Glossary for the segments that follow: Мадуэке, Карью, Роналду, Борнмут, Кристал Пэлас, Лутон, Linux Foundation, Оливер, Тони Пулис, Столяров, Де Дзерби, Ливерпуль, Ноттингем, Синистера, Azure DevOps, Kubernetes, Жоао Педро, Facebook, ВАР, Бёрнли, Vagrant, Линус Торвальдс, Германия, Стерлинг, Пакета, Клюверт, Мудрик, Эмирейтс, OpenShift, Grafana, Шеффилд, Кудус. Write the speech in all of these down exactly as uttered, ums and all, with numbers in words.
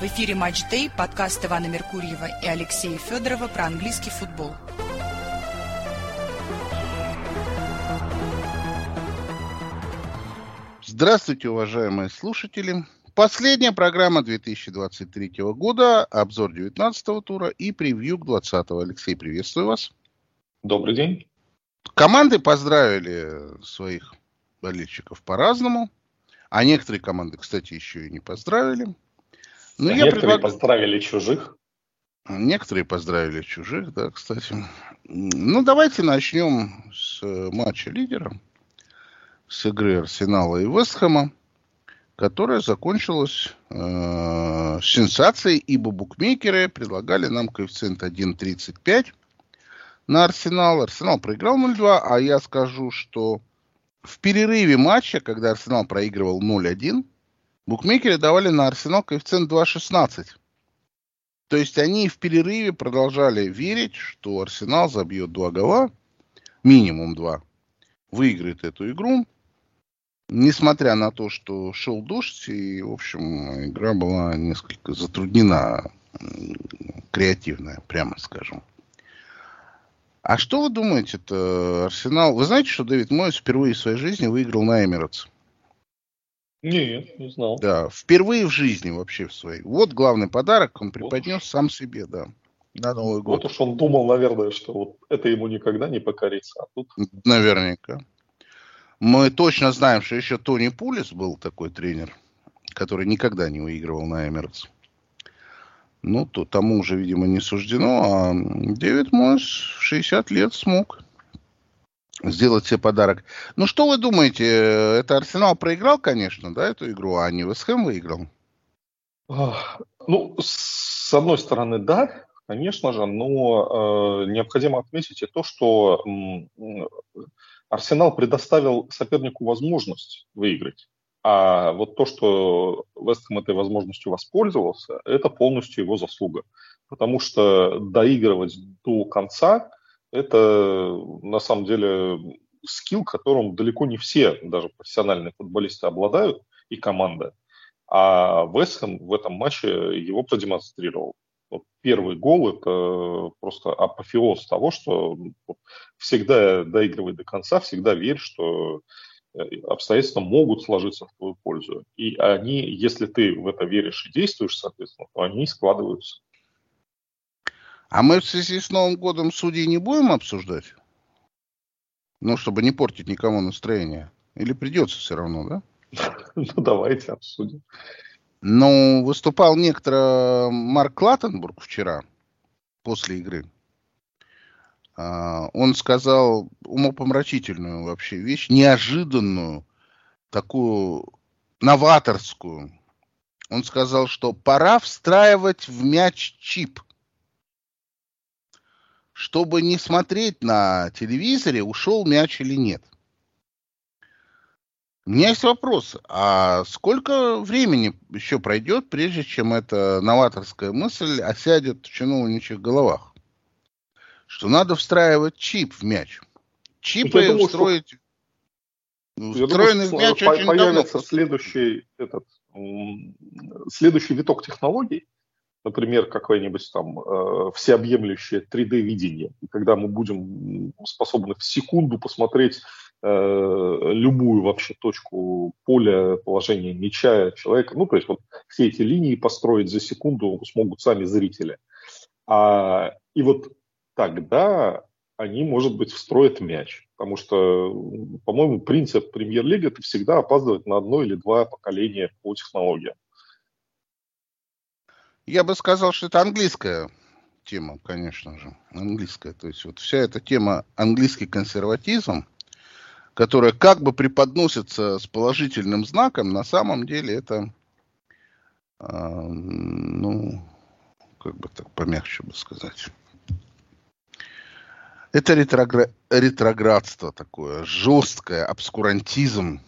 В эфире «Матчдэй», подкаст Ивана Меркурьева и Алексея Федорова про английский футбол. Здравствуйте, уважаемые слушатели. Последняя программа две тысячи двадцать третьего года, обзор девятнадцатого тура и превью к двадцатому. Алексей, приветствую вас. Добрый день. Команды поздравили своих болельщиков по-разному. А некоторые команды, кстати, еще и не поздравили. Но а я некоторые предлаг... поздравили чужих. Некоторые поздравили чужих, да, кстати. Ну, давайте начнем с матча лидера. С игры Арсенала и Вест Хэма, которая закончилась э, сенсацией, ибо букмекеры предлагали нам коэффициент один тридцать пять на Арсенал. Арсенал проиграл ноль два, а я скажу, что в перерыве матча, когда Арсенал проигрывал ноль один, букмекеры давали на Арсенал коэффициент два шестнадцать. То есть они в перерыве продолжали верить, что Арсенал забьет два гола, минимум два, выиграет эту игру, несмотря на то, что шел дождь, и, в общем, игра была несколько затруднена, креативная, прямо скажем. А что вы думаете-то, Арсенал? Вы знаете, что Дэвид Мойес впервые в своей жизни выиграл на Эмирейтс? Нет, не знал. Да, впервые в жизни вообще в своей. Вот главный подарок он преподнес вот сам себе, да, на Новый год. Вот уж он думал, наверное, что вот это ему никогда не покорится. А тут... Наверняка. Мы точно знаем, что еще Тони Пулис был такой тренер, который никогда не выигрывал на Эмирейтс. Ну, то тому уже, видимо, не суждено. А Дэвид Мойс в шестьдесят лет смог сделать себе подарок. Ну, что вы думаете? Это Арсенал проиграл, конечно, да, эту игру, а не Вест Хэм выиграл? Ну, с одной стороны, да, конечно же, но э, необходимо отметить и то, что э, Арсенал предоставил сопернику возможность выиграть. А вот то, что Вест Хэм этой возможностью воспользовался, это полностью его заслуга. Потому что доигрывать до конца – это, на самом деле, скилл, которым далеко не все, даже профессиональные футболисты, обладают, и команда. А Вест Хэм в этом матче его продемонстрировал. Вот первый гол – это просто апофеоз того, что всегда доигрывай до конца, всегда верь, что обстоятельства могут сложиться в твою пользу. И они, если ты в это веришь и действуешь, соответственно, то они складываются. А мы в связи с Новым годом судей не будем обсуждать? Ну, чтобы не портить никому настроение. Или придется все равно, да? Ну, давайте обсудим. Ну, выступал некто Марк Латтенбург вчера, после игры. Uh, он сказал умопомрачительную вообще вещь, неожиданную, такую новаторскую. Он сказал, что пора встраивать в мяч чип. Чтобы не смотреть на телевизоре, ушел мяч или нет. У меня есть вопрос, а сколько времени еще пройдет, прежде чем эта новаторская мысль осядет в чиновничьих головах? Что надо встраивать чип в мяч. Чипы я думаю, встроить... Что... Встроенный я думаю, в мяч очень давно. Появится следующий, этот, следующий виток технологий. Например, какое-нибудь там э, всеобъемлющее три дэ-видение. И когда мы будем способны в секунду посмотреть э, любую вообще точку поля, положение мяча, человека. Ну, то есть вот все эти линии построить за секунду смогут сами зрители. А, и вот тогда они, может быть, встроят мяч. Потому что, по-моему, принцип премьер-лиги – это всегда опаздывать на одно или два поколения по технологиям. Я бы сказал, что это английская тема, конечно же. Английская. То есть вот вся эта тема английский консерватизм, которая как бы преподносится с положительным знаком, на самом деле это, э, ну, как бы так помягче бы сказать. Это ретрогра... ретроградство такое, жесткое, обскурантизм,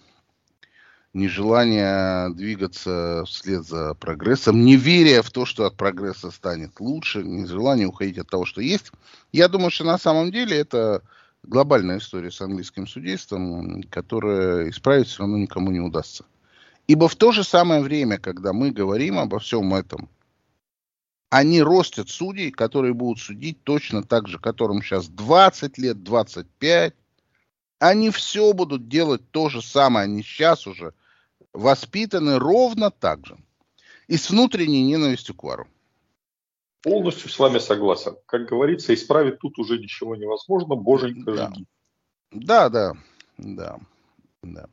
нежелание двигаться вслед за прогрессом, неверие в то, что от прогресса станет лучше, нежелание уходить от того, что есть. Я думаю, что на самом деле это глобальная история с английским судейством, которая исправить все равно никому не удастся. Ибо в то же самое время, когда мы говорим обо всем этом, они ростят судей, которые будут судить точно так же, которым сейчас двадцать лет, двадцать пять. Они все будут делать то же самое. Они сейчас уже воспитаны ровно так же. И с внутренней ненавистью к вару. Полностью с вами согласен. Как говорится, исправить тут уже ничего невозможно. Боженька, да. Жги. Да, да, да, да.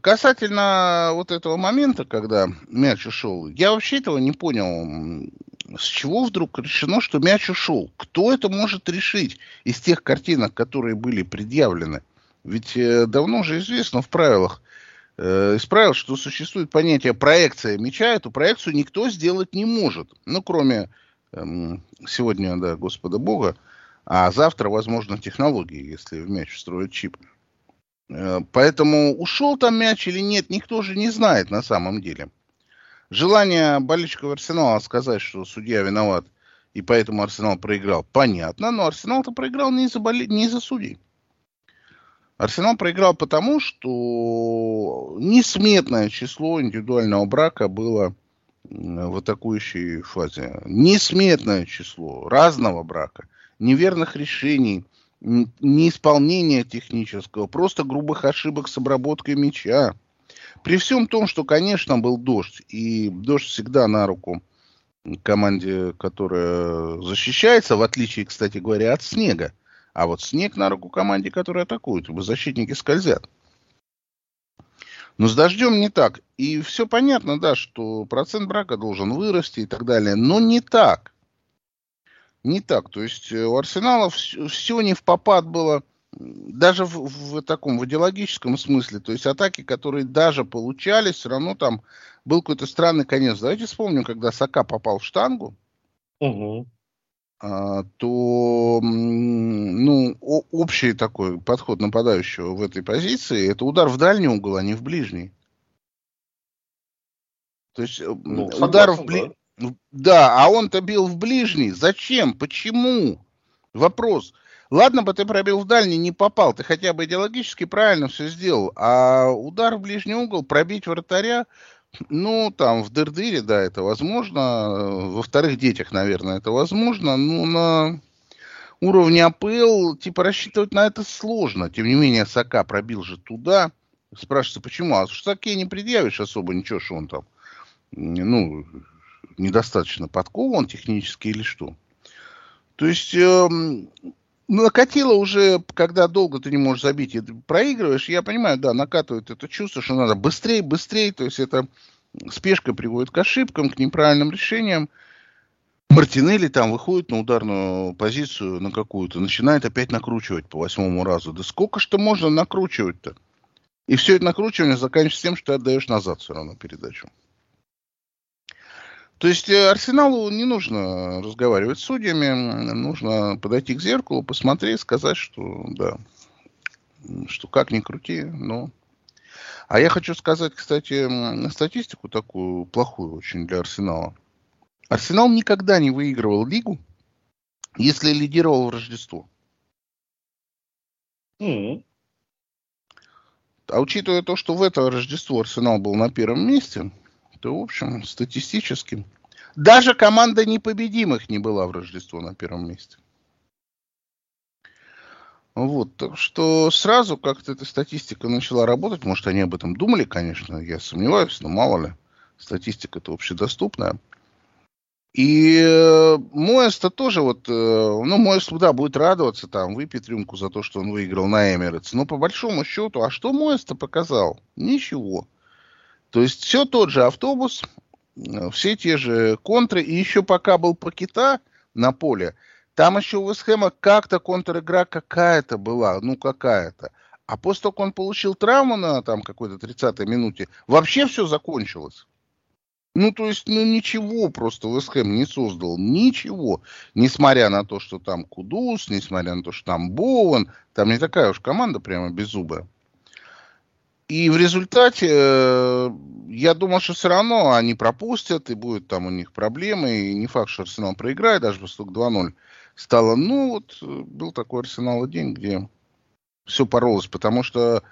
Касательно вот этого момента, когда мяч ушел, я вообще этого не понял, с чего вдруг решено, что мяч ушел. Кто это может решить из тех картинок, которые были предъявлены? Ведь давно же известно в правилах, из правил, что существует понятие проекция мяча. Эту проекцию никто сделать не может. Ну, кроме сегодня, да, Господа Бога, а завтра, возможно, технологии, если в мяч встроят чип. Поэтому ушел там мяч или нет, никто же не знает на самом деле. Желание болельщиков Арсенала сказать, что судья виноват, и поэтому Арсенал проиграл, понятно, но Арсенал-то проиграл не из-за, боли... не из-за судей. Арсенал проиграл потому, что несметное число индивидуального брака было в атакующей фазе. Несметное число разного брака, неверных решений, неисполнения технического, просто грубых ошибок с обработкой мяча. При всем том, что, конечно, был дождь, и дождь всегда на руку команде, которая защищается, в отличие, кстати говоря, от снега. А вот снег на руку команде, которая атакует, ибо защитники скользят. Но с дождем не так. И все понятно, да, что процент брака должен вырасти и так далее, но не так. Не так. То есть у Арсенала все не впопад было, даже в, в таком в идеологическом смысле. То есть атаки, которые даже получались, все равно там был какой-то странный конец. Давайте вспомним, когда Сака попал в штангу, угу. а, то ну, общий такой подход нападающего в этой позиции — это удар в дальний угол, а не в ближний. То есть ну, удар согласен, в ближний. Да. Да, а он-то бил в ближний. Зачем? Почему? Вопрос. Ладно бы ты пробил в дальний, не попал. Ты хотя бы идеологически правильно все сделал. А удар в ближний угол, пробить вратаря, ну, там, в дыр-дыре, да, это возможно. Во вторых детях, наверное, это возможно. Но на уровне АПЛ, типа, рассчитывать на это сложно. Тем не менее, Сака пробил же туда. Спрашивается, почему? А в Саке не предъявишь особо ничего, что он там, ну... недостаточно подкован технически или что. То есть э, накатило уже, когда долго ты не можешь забить и проигрываешь, я понимаю, да, накатывает это чувство, что надо быстрее, быстрее, то есть это спешка приводит к ошибкам, к неправильным решениям. Мартинелли там выходит на ударную позицию на какую-то, начинает опять накручивать по восьмому разу. Да сколько что можно накручивать-то? И все это накручивание заканчивается тем, что ты отдаешь назад все равно передачу. То есть Арсеналу не нужно разговаривать с судьями, нужно подойти к зеркалу, посмотреть, сказать, что да, что как ни крути, но... А я хочу сказать, кстати, статистику такую плохую очень для Арсенала. Арсенал никогда не выигрывал лигу, если лидировал в Рождество. Mm-hmm. А учитывая то, что в это Рождество Арсенал был на первом месте... В общем, статистически. Даже команда непобедимых не была в Рождество на первом месте. Вот, так что сразу как-то эта статистика начала работать. Может, они об этом думали, конечно, я сомневаюсь, но мало ли. Статистика-то общедоступная. И Мойес-то тоже вот... Ну, Мойес, да, будет радоваться, там, выпить рюмку за то, что он выиграл на Эмирейтс. Но по большому счету, а что Мойес-то показал? Ничего. То есть все тот же автобус, все те же контры. И еще пока был Пакета на поле, там еще у Вест Хэма как-то контр-игра какая-то была. Ну, какая-то. А после того, как он получил травму на там какой-то тридцатой минуте, вообще все закончилось. Ну, то есть, ну, ничего просто Вест Хэм не создал. Ничего. Несмотря на то, что там Кудус, несмотря на то, что там Боуэн. Там не такая уж команда прямо беззубая. И в результате, э, я думал, что все равно они пропустят, и будут там у них проблемы, и не факт, что Арсенал проиграет, даже по стук два ноль стало. Ну, вот был такой Арсенал день, где все поролось, потому что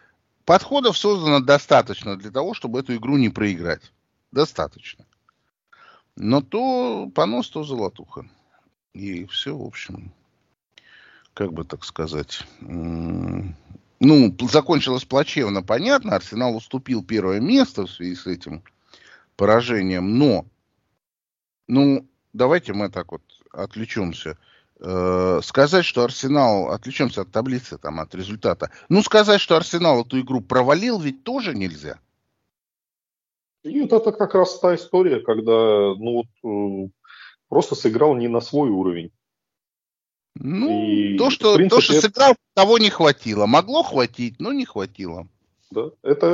подходов создано достаточно для того, чтобы эту игру не проиграть. Достаточно. Но то понос, то золотуха. И все, в общем, как бы так сказать... Ну, закончилось плачевно, понятно. Арсенал уступил первое место в связи с этим поражением. Но, ну, давайте мы так вот отвлечемся. Э-э- сказать, что Арсенал... Отвлечемся от таблицы, там, от результата. Ну, сказать, что Арсенал эту игру провалил, ведь тоже нельзя. И вот это как раз та история, когда, ну, вот, просто сыграл не на свой уровень. Ну, и, то, что, принципе, то, что это... сыграл, того не хватило. Могло хватить, но не хватило. Да. Это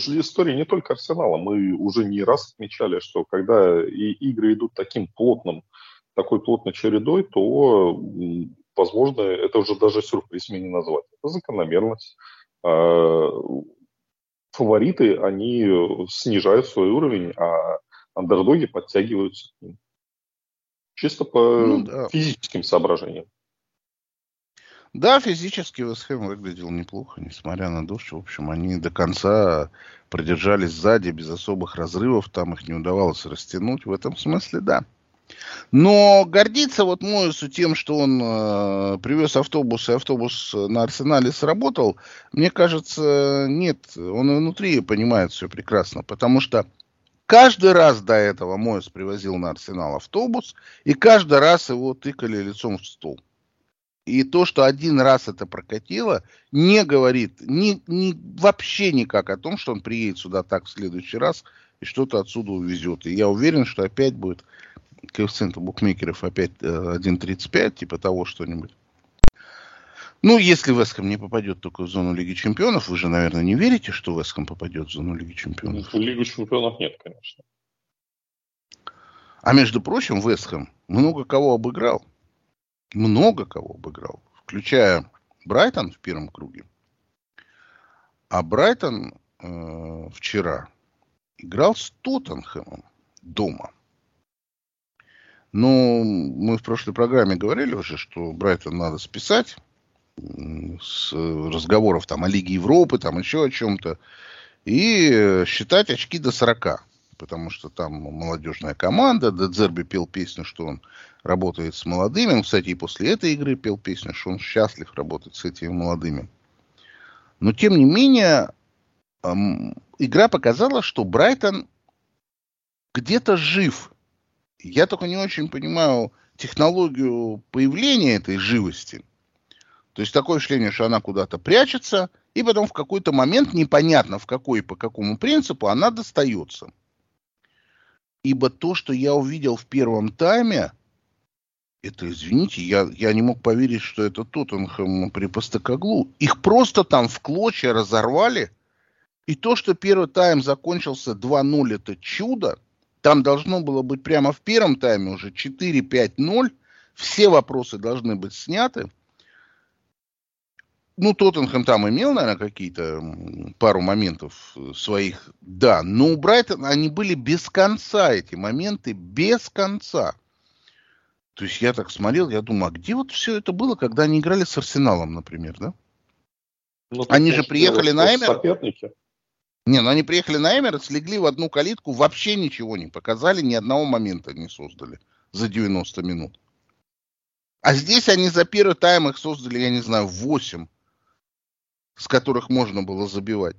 же история не только Арсенала. Мы уже не раз отмечали, что когда и игры идут таким плотным, такой плотной чередой, то, возможно, это уже даже сюрприз мне не назвать. Это закономерность. Фавориты, они снижают свой уровень, а андердоги подтягиваются к ним. Чисто по ну, да. физическим соображениям. Да, физически Вест Хэм выглядел неплохо, несмотря на дождь. В общем, они до конца продержались сзади без особых разрывов. Там их не удавалось растянуть. В этом смысле, да. Но гордиться вот Мойесу тем, что он э, привез автобус, и автобус на Арсенале сработал, мне кажется, нет. Он и внутри понимает все прекрасно, потому что каждый раз до этого Мойес привозил на Арсенал автобус, и каждый раз его тыкали лицом в стол. И то, что один раз это прокатило, не говорит ни, ни, вообще никак о том, что он приедет сюда так в следующий раз и что-то отсюда увезет. И я уверен, что опять будет коэффициент у букмекеров опять один тридцать пять, типа того что-нибудь. Ну, если Вест Хэм не попадет только в зону Лиги Чемпионов, вы же, наверное, не верите, что Вест Хэм попадет в зону Лиги Чемпионов? Лигу Чемпионов нет, конечно. А между прочим, Вест Хэм много кого обыграл. Много кого обыграл. Включая Брайтон в первом круге. А Брайтон э, вчера играл с Тоттенхэмом дома. Но мы в прошлой программе говорили уже, что Брайтон надо списать. С разговоров там о Лиге Европы, там еще о чем-то. И считать очки до сорока. Потому что там молодежная команда. Де Дзерби пел песню, что он работает с молодыми. Он, кстати, и после этой игры пел песню, что он счастлив работать с этими молодыми. Но, тем не менее, игра показала, что Брайтон где-то жив. Я только не очень понимаю технологию появления этой живости. То есть такое впечатление, что она куда-то прячется, и потом в какой-то момент, непонятно в какой и по какому принципу, она достается. Ибо то, что я увидел в первом тайме, это, извините, я, я не мог поверить, что это Тоттенхэм при Постекоглу. Их просто там в клочья разорвали. И то, что первый тайм закончился два ноль, это чудо. Там должно было быть прямо в первом тайме уже четыре пять ноль. Все вопросы должны быть сняты. Ну, Тоттенхэм там имел, наверное, какие-то пару моментов своих, да. Но у Брайтона они были без конца, эти моменты, без конца. То есть я так смотрел, я думаю, а где вот все это было, когда они играли с Арсеналом, например, да? Ну, они же приехали на Эмирейтс. Не, ну они приехали на Эмирейтс, слегли в одну калитку, вообще ничего не показали, ни одного момента не создали за девяносто минут. А здесь они за первый тайм их создали, я не знаю, восемь. С которых можно было забивать.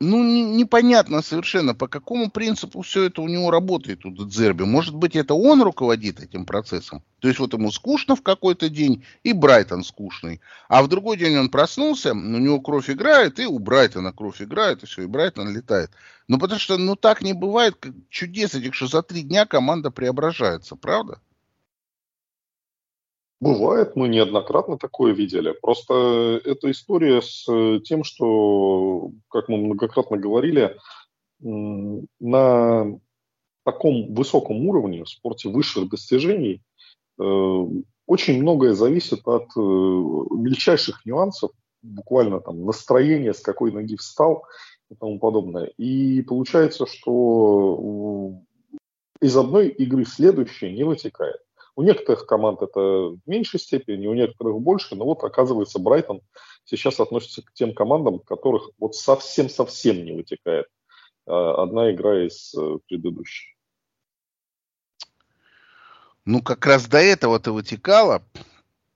Ну, не, непонятно совершенно, по какому принципу все это у него работает, у Дзерби. Может быть, это он руководит этим процессом. То есть вот ему скучно в какой-то день, и Брайтон скучный. А в другой день он проснулся, у него кровь играет, и у Брайтона кровь играет, и все, и Брайтон летает. Ну, потому что, ну, так не бывает, чудес этих, что за три дня команда преображается, правда? Бывает, мы неоднократно такое видели. Просто эта история с тем, что, как мы многократно говорили, на таком высоком уровне, в спорте высших достижений, очень многое зависит от мельчайших нюансов, буквально там настроение, с какой ноги встал и тому подобное. И получается, что из одной игры следующей не вытекает. У некоторых команд это в меньшей степени, у некоторых больше. Но вот, оказывается, Брайтон сейчас относится к тем командам, которых вот совсем-совсем не вытекает одна игра из предыдущей. Ну, как раз до этого-то вытекало.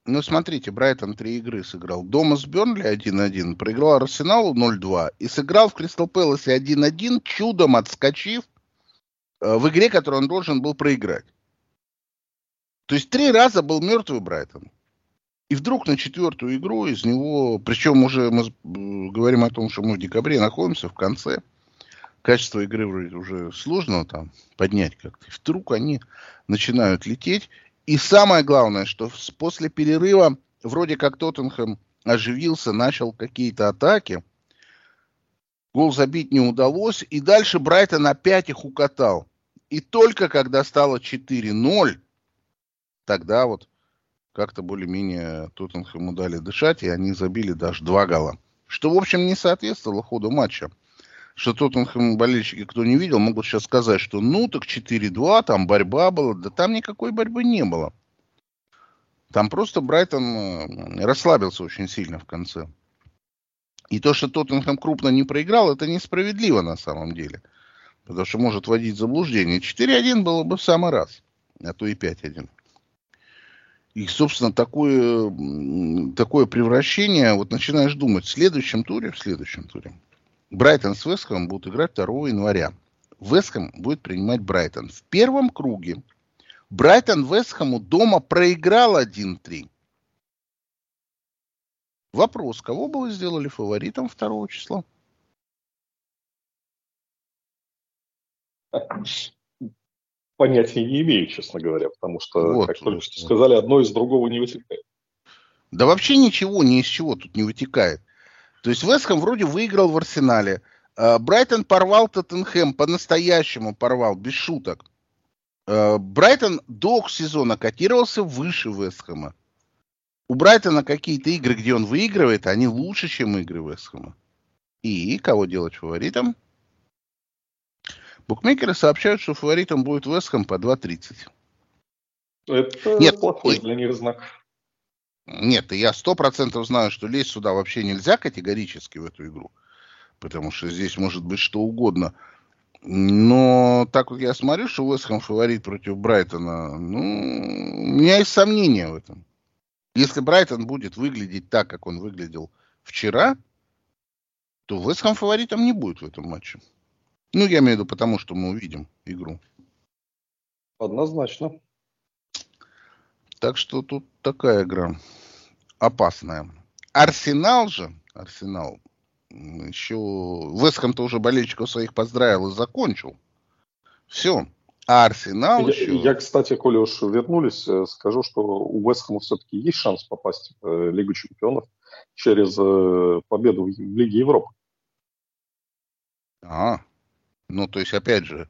Ну, смотрите, Брайтон три игры сыграл. Дома с Бёрнли один-один, проиграл Арсеналу ноль-два и сыграл в Кристал Пэласе один-один, чудом отскочив в игре, которую он должен был проиграть. То есть три раза был мертвый Брайтон. И вдруг на четвертую игру из него, причем уже мы говорим о том, что мы в декабре находимся, в конце, качество игры вроде уже сложно там поднять как-то. Вдруг они начинают лететь. И самое главное, что после перерыва вроде как Тоттенхэм оживился, начал какие-то атаки. Гол забить не удалось. И дальше Брайтон опять их укатал. И только когда стало четыре-ноль, тогда вот как-то более-менее Тоттенхэму дали дышать, и они забили даже два гола. Что, в общем, не соответствовало ходу матча. Что Тоттенхэм болельщики, кто не видел, могут сейчас сказать, что ну так четыре-два, там борьба была. Да там никакой борьбы не было. Там просто Брайтон расслабился очень сильно в конце. И то, что Тоттенхэм крупно не проиграл, это несправедливо на самом деле. Потому что может вводить в заблуждение. четыре-один было бы в самый раз, а то и пять-один. И, собственно, такое, такое превращение, вот начинаешь думать, в следующем туре, в следующем туре Брайтон с Вест Хэмом будут играть второго января. Вест Хэм будет принимать Брайтон. В первом круге Брайтон Вест Хэму дома проиграл один-три. Вопрос, кого бы вы сделали фаворитом второго числа? Понятия не имею, честно говоря, потому что, вот, как только что сказали, одно из другого не вытекает. Да вообще ничего, ни из чего тут не вытекает. То есть Вест Хэм вроде выиграл в Арсенале. Брайтон порвал Тоттенхэм, по-настоящему порвал, без шуток. Брайтон до сезона котировался выше Вест Хэма. У Брайтона какие-то игры, где он выигрывает, они лучше, чем игры Вест Хэма. И кого делать фаворитом? Букмекеры сообщают, что фаворитом будет Вест Хэм по два тридцать. Это нет, плохой и, для них знак. Нет, я сто процентов знаю, что лезть сюда вообще нельзя категорически в эту игру. Потому что здесь может быть что угодно. Но так вот я смотрю, что Вест Хэм фаворит против Брайтона. Ну, у меня есть сомнения в этом. Если Брайтон будет выглядеть так, как он выглядел вчера, то Вест Хэм фаворитом не будет в этом матче. Ну, я имею в виду, потому что мы увидим игру. Однозначно. Так что тут такая игра опасная. Арсенал же, Арсенал, еще Вест Хэм-то уже болельщиков своих поздравил и закончил. Все. А Арсенал я, еще... Я, кстати, коли уж вернулись, скажу, что у Вест Хэма все-таки есть шанс попасть в Лигу Чемпионов через победу в Лиге Европы. Ага. Ну, то есть, опять же,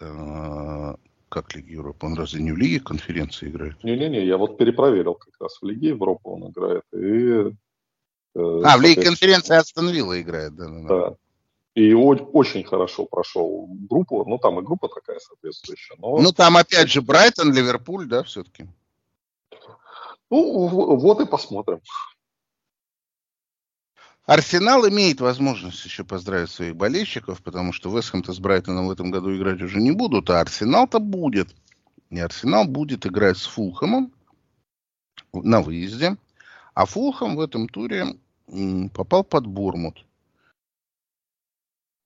э, как Лига Европы? Он разве не в Лиге конференции играет? Не-не-не, я вот перепроверил как раз. В Лиге Европы он играет. И, э, а, в Лиге конференции Астон Вилла играет. Да, да, да. И он очень хорошо прошел группу. Ну, там и группа такая соответствующая. Но... Ну, там опять же Брайтон, Ливерпуль, да, все-таки? Ну, вот и посмотрим. Арсенал имеет возможность еще поздравить своих болельщиков, потому что Вест Хэм-то с Брайтоном в этом году играть уже не будут, а Арсенал-то будет. И Арсенал будет играть с Фулхэмом на выезде. А Фулхэм в этом туре попал под Борнмут.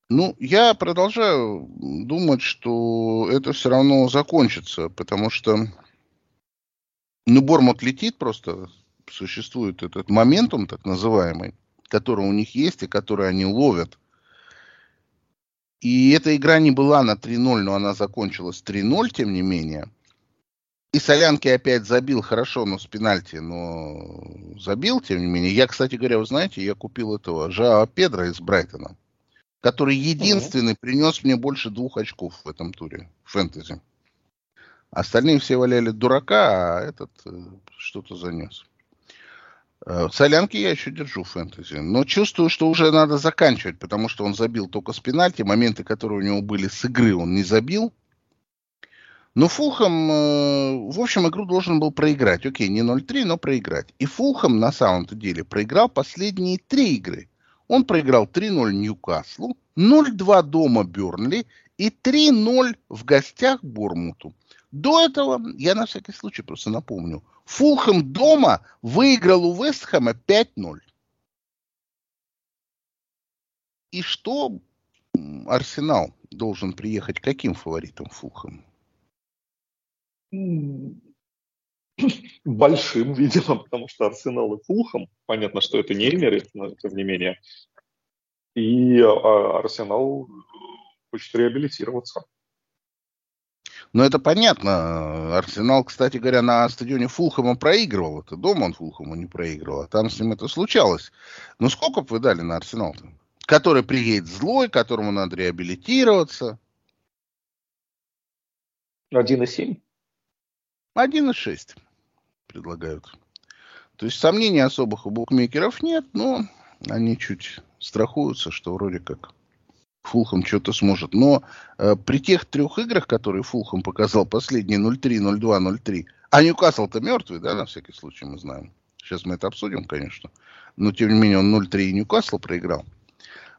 Ну, я продолжаю думать, что это все равно закончится, потому что ну, Борнмут летит просто, существует этот моментум, так называемый, которые у них есть и которые они ловят. И эта игра не была на три-ноль, но она закончилась три-ноль, тем не менее. И Солянки опять забил, хорошо, но с пенальти, но забил, тем не менее. Я, кстати говоря, вы знаете, я купил этого Жоао Педро из Брайтона, который единственный mm-hmm. принес мне больше двух очков в этом туре, фэнтези. Остальные все валяли дурака, а этот э, что-то занес. Солянки я еще держу в фэнтези, но чувствую, что уже надо заканчивать, потому что он забил только с пенальти, моменты, которые у него были с игры, он не забил. Но Фулхэм, в общем, игру должен был проиграть. Окей, не ноль-три, но проиграть. И Фулхэм на самом-то деле проиграл последние три игры. Он проиграл три-ноль Ньюкаслу, ноль-два дома Бёрнли и три-ноль в гостях Борнмуту. До этого, я на всякий случай просто напомню, Фулхэм дома выиграл у Вест Хэма пять ноль. И что Арсенал должен приехать каким фаворитом Фулхэм? Большим, видимо, потому что Арсенал и Фулхэм, понятно, что это не Эмирейтс, но тем не менее. И Арсенал хочет реабилитироваться. Ну, это понятно. Арсенал, кстати говоря, на стадионе Фулхэма проигрывал. Это дома он Фулхэму не проигрывал, а там с ним это случалось. Но сколько бы вы дали на Арсенал-то? Который приедет злой, которому надо реабилитироваться. один и семь? один и шесть предлагают. То есть сомнений особых у букмекеров нет, но они чуть страхуются, что вроде как Фулхэм что-то сможет. Но э, при тех трех играх, которые Фулхэм показал, последние ноль три, ноль два, ноль три, а Ньюкасл-то мертвый, да, на всякий случай мы знаем. Сейчас мы это обсудим, конечно. Но тем не менее он ноль три и Ньюкасл проиграл.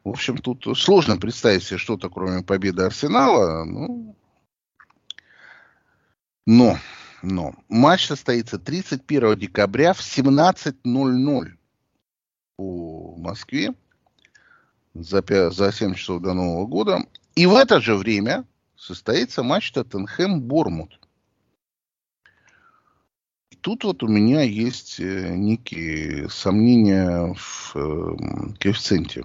В общем, тут сложно представить себе что-то, кроме победы Арсенала. Ну... Но, но матч состоится тридцать первого декабря в семнадцать ноль ноль по Москве за, за семь часов до Нового года. И в это же время состоится матч Тоттенхэм-Борнмут. Тут вот у меня есть некие сомнения в э, коэффициенте.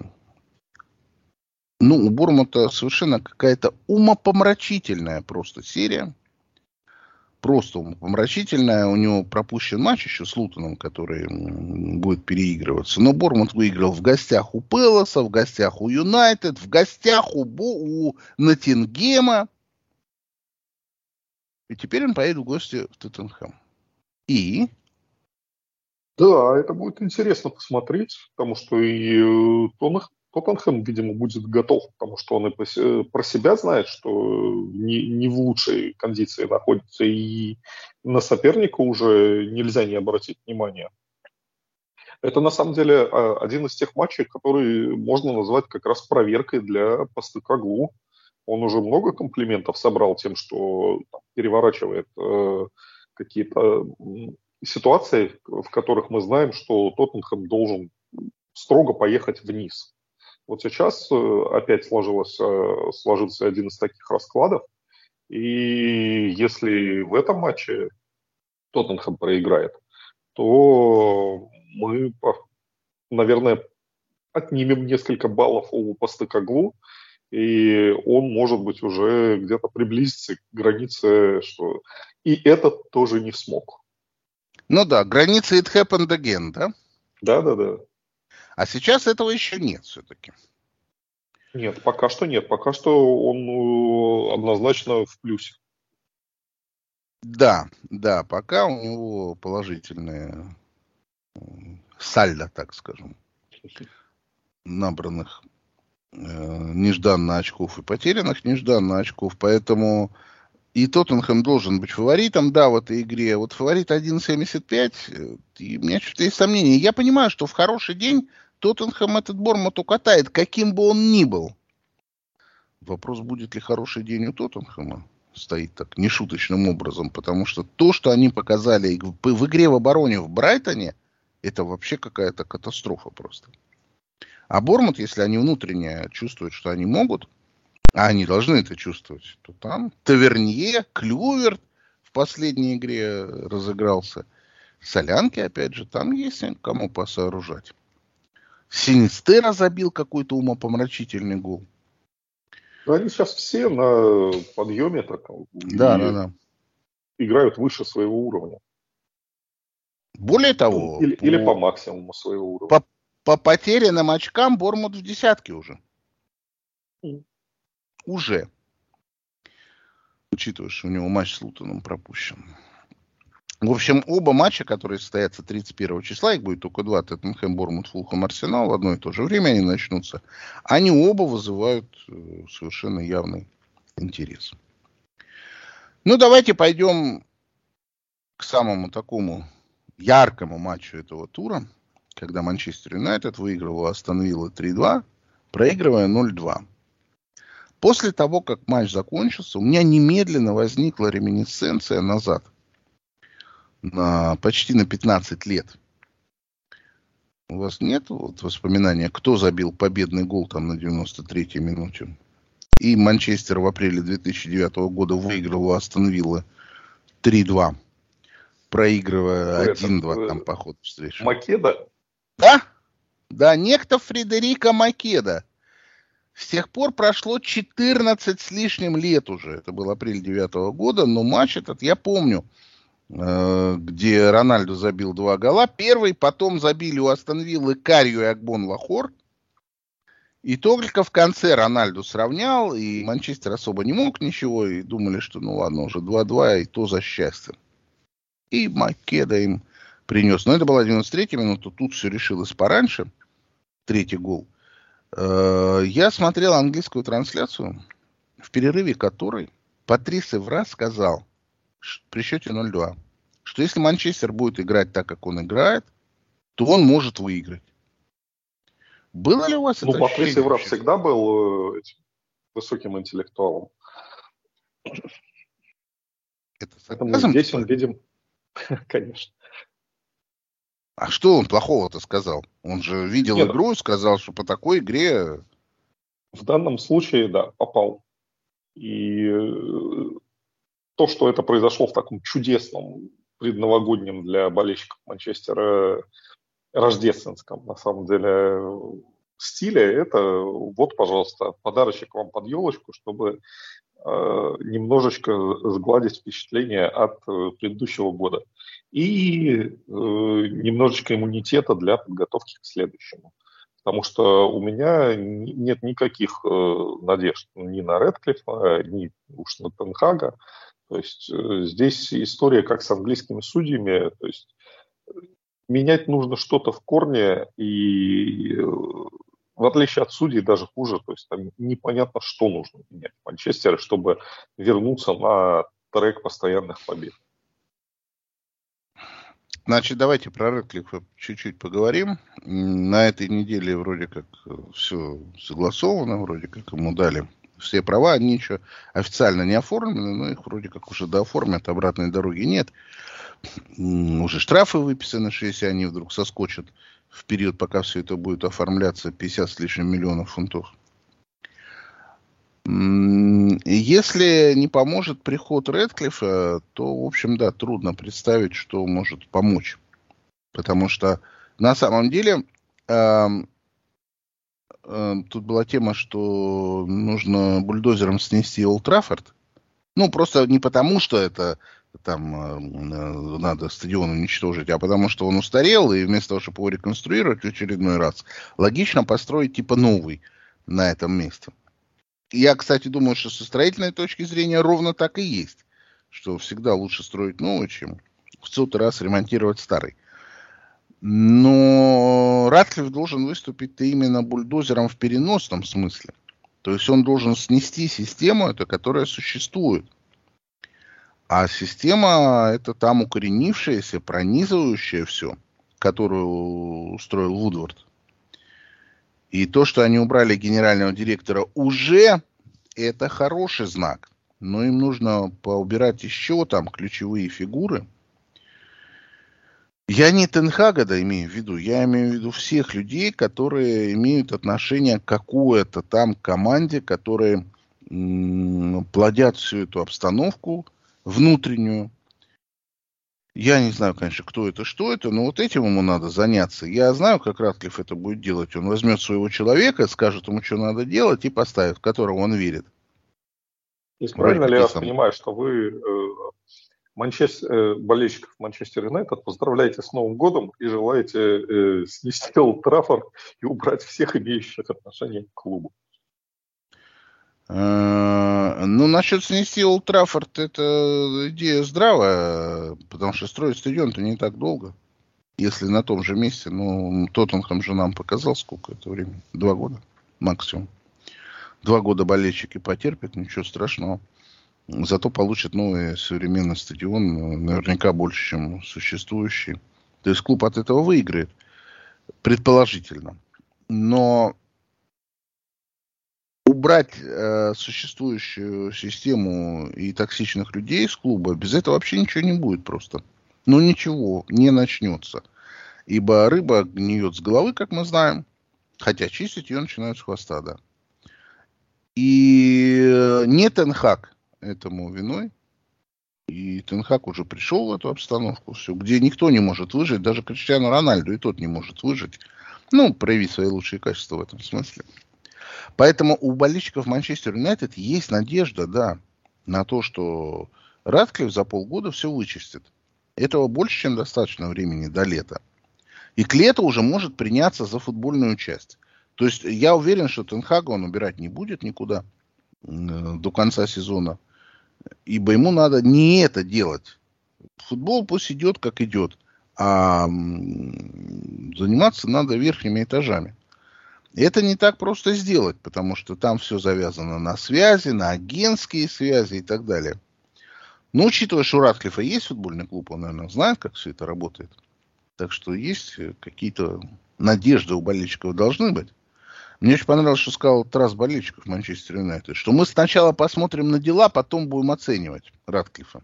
Ну, у Борнмута совершенно какая-то умопомрачительная просто серия. Просто умопомрачительная. У него пропущен матч еще с Лутоном, который будет переигрываться. Но Борнмут выиграл в гостях у Пэласа, в гостях у Юнайтед, в гостях у, Бо... у Ноттингема. И теперь он поедет в гости в Тоттенхэм. И... Да, это будет интересно посмотреть, потому что и Тонах... Тоттенхэм, видимо, будет готов, потому что он и про себя знает, что не, не в лучшей кондиции находится, и на соперника уже нельзя не обратить внимания. Это, на самом деле, один из тех матчей, который можно назвать как раз проверкой для Постекоглу. Он уже много комплиментов собрал тем, что там, переворачивает э, какие-то э, ситуации, в которых мы знаем, что Тоттенхэм должен строго поехать вниз. Вот сейчас опять сложилось, сложился один из таких раскладов. И если в этом матче Тоттенхэм проиграет, то мы, наверное, отнимем несколько баллов у Постекоглу, и он, может быть, уже где-то приблизится к границе, что и этот тоже не смог. Ну да, граница it happened again, да? Да-да-да. А сейчас этого еще нет все-таки. Нет, пока что нет. Пока что он однозначно в плюсе. Да, да, пока у него положительное сальдо, так скажем, набранных э, нежданно очков и потерянных нежданно очков. Поэтому и Тоттенхэм должен быть фаворитом, да, в этой игре. Вот фаворит один семьдесят пять, и у меня что-то есть сомнения. Я понимаю, что в хороший день Тоттенхэм этот Борнмут укатает, каким бы он ни был. Вопрос, будет ли хороший день у Тоттенхэма, стоит так нешуточным образом, потому что то, что они показали в игре в обороне в Брайтоне, это вообще какая-то катастрофа просто. А Борнмут, если они внутренне чувствуют, что они могут, а они должны это чувствовать, то там Тавернье, Клюверт в последней игре разыгрался. Солянки, опять же, там есть кому посооружать. Синистера забил какой-то умопомрачительный гол. Да, они сейчас все на подъеме так, да, да, да. Играют выше своего уровня. Более того... Или по, или по максимуму своего уровня. По, по потерянным очкам Борнмут в десятке уже. Уже. Учитывая, что у него матч с Лутоном пропущен. В общем, оба матча, которые состоятся тридцать первого числа, их будет только два, Тоттенхэм, Борнмут, Фулхэм, Арсенал, в одно и то же время они начнутся. Они оба вызывают совершенно явный интерес. Ну, давайте пойдем к самому такому яркому матчу этого тура, когда Манчестер Юнайтед выигрывал Астон Вилла три-два, проигрывая ноль-два. После того, как матч закончился, у меня немедленно возникла реминисценция назад. На, почти на пятнадцать лет. У вас нет вот, воспоминания, кто забил победный гол там на девяносто третьей минуте? И Манчестер в апреле две тысячи девятого года выиграл у Астон Виллы три-два, проигрывая это, один-два там по ходу встречи. Македа? Да, да, некто Фредерико Македа. С тех пор прошло четырнадцать с лишним лет уже. Это был апрель девятого года, но матч этот я помню, где Роналду забил два гола. Первый потом забили у Астон Виллы Карью и Акбон Лахор. И только в конце Роналду сравнял, и Манчестер особо не мог ничего, и думали, что ну ладно, уже два-два, и то за счастье. И Македа им принес. Но это была девяносто третья минута, тут все решилось пораньше. Третий гол. Я смотрел английскую трансляцию, в перерыве которой Патрис Эвра сказал при счете ноль-два, что если Манчестер будет играть так, как он играет, то он может выиграть. Было ли у вас ну, это ощущение? Ну, Патрис Эвра всегда был высоким интеллектуалом. Это сарказм? Здесь он, видим, конечно. А что он плохого-то сказал? Он же видел Нет. игру и сказал, что по такой игре... В данном случае, да, попал. И то, что это произошло в таком чудесном предновогоднем для болельщиков Манчестера рождественском, на самом деле, стиле, это вот, пожалуйста, подарочек вам под елочку, чтобы э, немножечко сгладить впечатление от э, предыдущего года. И э, немножечко иммунитета для подготовки к следующему. Потому что у меня нет никаких э, надежд ни на Редклиффа, ни уж на Тен Хага. То есть э, здесь история как с английскими судьями. То есть менять нужно что-то в корне. И э, в отличие от судей даже хуже. То есть там непонятно, что нужно менять в Манчестере, чтобы вернуться на трек постоянных побед. Значит, давайте про Редклиффа чуть-чуть поговорим. На этой неделе вроде как все согласовано, вроде как ему дали все права. Они еще официально не оформлены, но их вроде как уже дооформят, обратной дороги нет. Уже штрафы выписаны, что если они вдруг соскочат в период, пока все это будет оформляться, пятьдесят с лишним миллионов фунтов. Если не поможет приход Рэдклиффа, то, в общем, да, трудно представить, что может помочь. Потому что на самом деле э, э, тут была тема, что нужно бульдозером снести Олд Траффорд. Ну, просто не потому, что это там э, надо стадион уничтожить, а потому что он устарел, и вместо того, чтобы его реконструировать в очередной раз, логично построить типа новый на этом месте. Я, кстати, думаю, что со строительной точки зрения ровно так и есть. Что всегда лучше строить новый, чем в сотый раз ремонтировать старый. Но Рэдклифф должен выступить-то именно бульдозером в переносном смысле. То есть он должен снести систему, эту, которая существует. А система это там укоренившаяся, пронизывающая все, которую устроил Вудвард. И то, что они убрали генерального директора уже, это хороший знак. Но им нужно поубирать еще там ключевые фигуры. Я не Тен Хага, да, имею в виду. Я имею в виду всех людей, которые имеют отношение к какой-то там команде, которые м-м, плодят всю эту обстановку внутреннюю. Я не знаю, конечно, кто это, что это, но вот этим ему надо заняться. Я знаю, как Рэдклифф это будет делать. Он возьмет своего человека, скажет ему, что надо делать, и поставит, в которого он верит. Если правильно ли я понимаю, что вы, э, Манчестер, э, болельщиков Манчестер Юнайтед, поздравляете с Новым годом и желаете э, снести Олд Траффорд и убрать всех имеющих отношение к клубу? Ну, насчет снести Олд Траффорд, это идея здравая, потому что строить стадион-то не так долго. Если на том же месте, ну, Тоттенхэм же нам показал, сколько это времени? Два года максимум. Два года болельщики потерпят, ничего страшного. Зато получат новый современный стадион, наверняка больше, чем существующий. То есть клуб от этого выиграет, предположительно. Но... убрать э, существующую систему и токсичных людей из клуба, без этого вообще ничего не будет просто. Ну, ничего не начнется. Ибо рыба гниет с головы, как мы знаем, хотя чистить ее начинают с хвоста, да. И не Тен Хаг этому виной. И Тен Хаг уже пришел в эту обстановку, все, где никто не может выжить, даже Криштиану Рональду и тот не может выжить. Ну, проявить свои лучшие качества в этом смысле. Поэтому у болельщиков Манчестер Юнайтед есть надежда, да, на то, что Редклифф за полгода все вычистит. Этого больше, чем достаточно времени до лета. И к лету уже может приняться за футбольную часть. То есть я уверен, что Тен Хага он убирать не будет никуда э, до конца сезона. Ибо ему надо не это делать. Футбол пусть идет, как идет. А заниматься надо верхними этажами. Это не так просто сделать, потому что там все завязано на связи, на агентские связи и так далее. Но учитывая, что у Редклиффа есть футбольный клуб, он, наверное, знает, как все это работает. Так что есть какие-то надежды у болельщиков должны быть. Мне очень понравилось, что сказал трасс болельщиков Манчестер Юнайтед, что мы сначала посмотрим на дела, потом будем оценивать Редклиффа.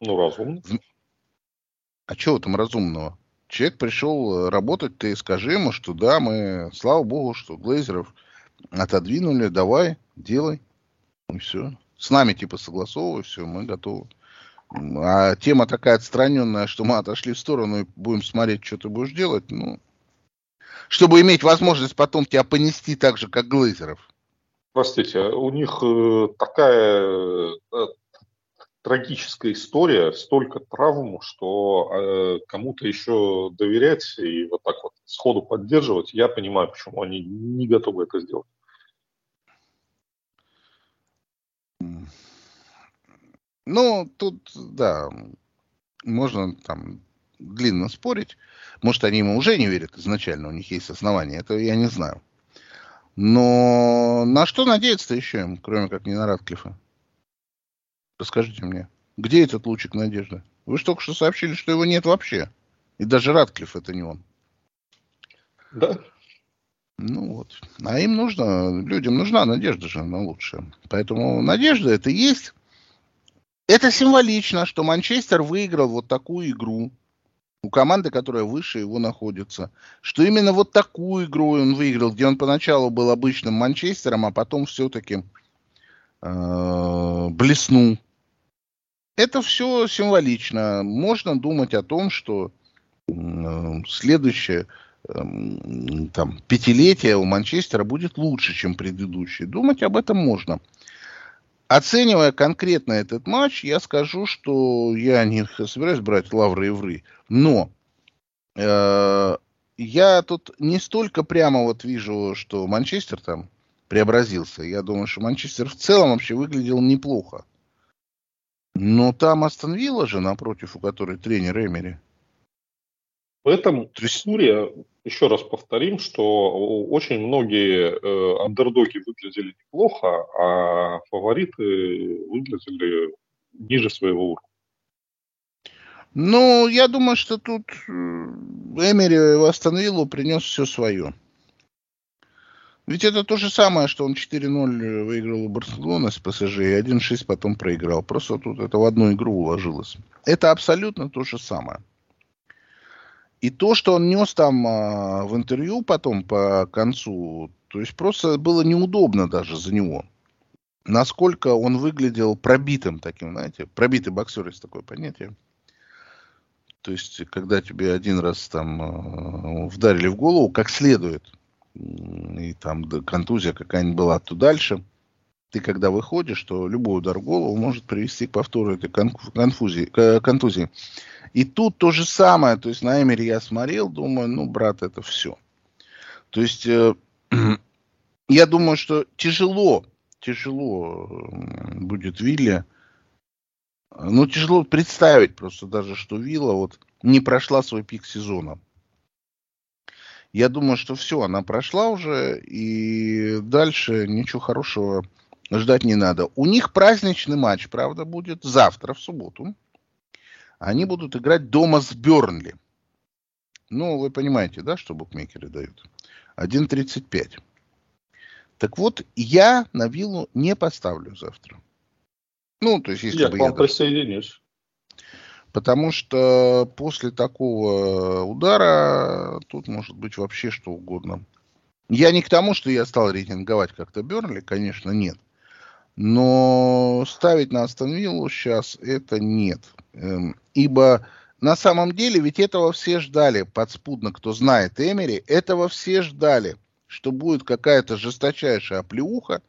Ну, разумно. А чего там разумного? Человек пришел работать, ты скажи ему, что да, мы, слава богу, что Глейзеров отодвинули, давай, делай, и все. С нами типа согласовывай, все, мы готовы. А тема такая отстраненная, что мы отошли в сторону и будем смотреть, что ты будешь делать, ну, чтобы иметь возможность потом тебя понести так же, как Глейзеров. Простите, у них такая... трагическая история, столько травм, что э, кому-то еще доверять и вот так вот сходу поддерживать, я понимаю, почему они не готовы это сделать. Ну, тут, да, можно там длинно спорить. Может, они ему уже не верят изначально, у них есть основания, это я не знаю. Но на что надеяться-то еще им, кроме как не на Редклиффа? Расскажите мне, где этот лучик надежды? Вы же только что сообщили, что его нет вообще. И даже Редклифф это не он. Да. Ну вот. А им нужно, людям нужна надежда же на лучшее. Поэтому надежда это есть. Это символично, что Манчестер выиграл вот такую игру. У команды, которая выше его находится. Что именно вот такую игру он выиграл, где он поначалу был обычным Манчестером, а потом все-таки э, блеснул. Это все символично. Можно думать о том, что э, следующее э, там, пятилетие у Манчестера будет лучше, чем предыдущее. Думать об этом можно. Оценивая конкретно этот матч, я скажу, что я не собираюсь брать лавры и вры. Но э, я тут не столько прямо вот вижу, что Манчестер там преобразился. Я думаю, что Манчестер в целом вообще выглядел неплохо. Но там Астон Вилла же, напротив, у которой тренер Эмери. В этом турнире, еще раз повторим, что очень многие э, андердоги выглядели неплохо, а фавориты выглядели ниже своего уровня. Ну, я думаю, что тут Эмери в Астон Виллу принес все свое. Ведь это то же самое, что он четыре ноль выиграл у Барселоны с ПСЖ и один шесть потом проиграл. Просто тут это в одну игру уложилось. Это абсолютно то же самое. И то, что он нес там а, в интервью потом по концу, то есть просто было неудобно даже за него. Насколько он выглядел пробитым таким, знаете, пробитый боксер, есть такое понятие. То есть, когда тебе один раз там вдарили в голову как следует, и там да, контузия какая-нибудь была, то дальше ты, когда выходишь, то любой удар в голову может привести к повтору этой контузии. И тут то же самое. То есть на Эмери я смотрел, думаю, ну, брат, это все. То есть э, я думаю, что тяжело, тяжело будет Вилле. Ну, тяжело представить просто даже, что Вилла вот не прошла свой пик сезона. Я думаю, что все, она прошла уже, и дальше ничего хорошего ждать не надо. У них праздничный матч, правда, будет завтра, в субботу. Они будут играть дома с Бёрнли. Ну, вы понимаете, да, что букмекеры дают? один тридцать пять. Так вот, я на Виллу не поставлю завтра. Ну, то есть, если я бы я... Я к вам присоединюсь. Потому что после такого удара тут может быть вообще что угодно. Я не к тому, что я стал рейтинговать как-то Бёрнли, конечно, нет. Но ставить на Астон Виллу сейчас это нет. Ибо на самом деле ведь этого все ждали. Подспудно, кто знает Эмери, этого все ждали. Что будет какая-то жесточайшая оплеуха.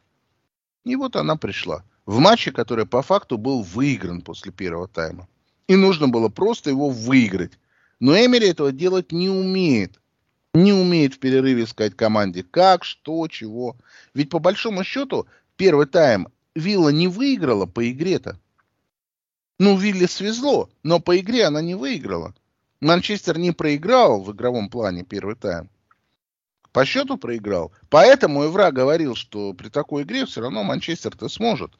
И вот она пришла. В матче, который по факту был выигран после первого тайма. И нужно было просто его выиграть. Но Эмери этого делать не умеет. Не умеет в перерыве сказать команде как, что, чего. Ведь по большому счету первый тайм Вилла не выиграла по игре-то. Ну, Вилле свезло, но по игре она не выиграла. Манчестер не проиграл в игровом плане первый тайм. По счету проиграл. Поэтому Эвра говорил, что при такой игре все равно Манчестер-то сможет.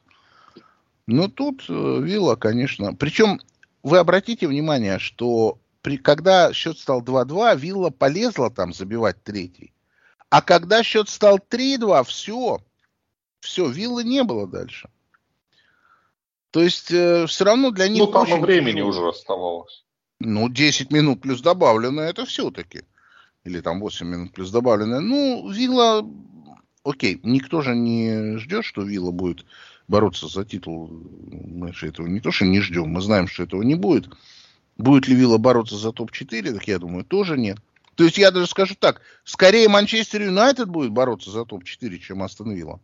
Но тут Вилла, конечно... Причем вы обратите внимание, что при... когда счет стал два-два, Вилла полезла там забивать третий. А когда счет стал три-два, все... Все, Виллы не было дальше. То есть, э, все равно для них... Ну, там очень... времени уже оставалось. Ну, десять минут плюс добавленное, это все-таки. Или там восемь минут плюс добавленное. Ну, Вилла... Окей, никто же не ждет, что Вилла будет бороться за титул. Мы же этого не то, что не ждем. Мы знаем, что этого не будет. Будет ли Вилла бороться за топ-четыре? Так я думаю, тоже нет. То есть, я даже скажу так. Скорее, Манчестер Юнайтед будет бороться за топ-четыре, чем Астон Вилла.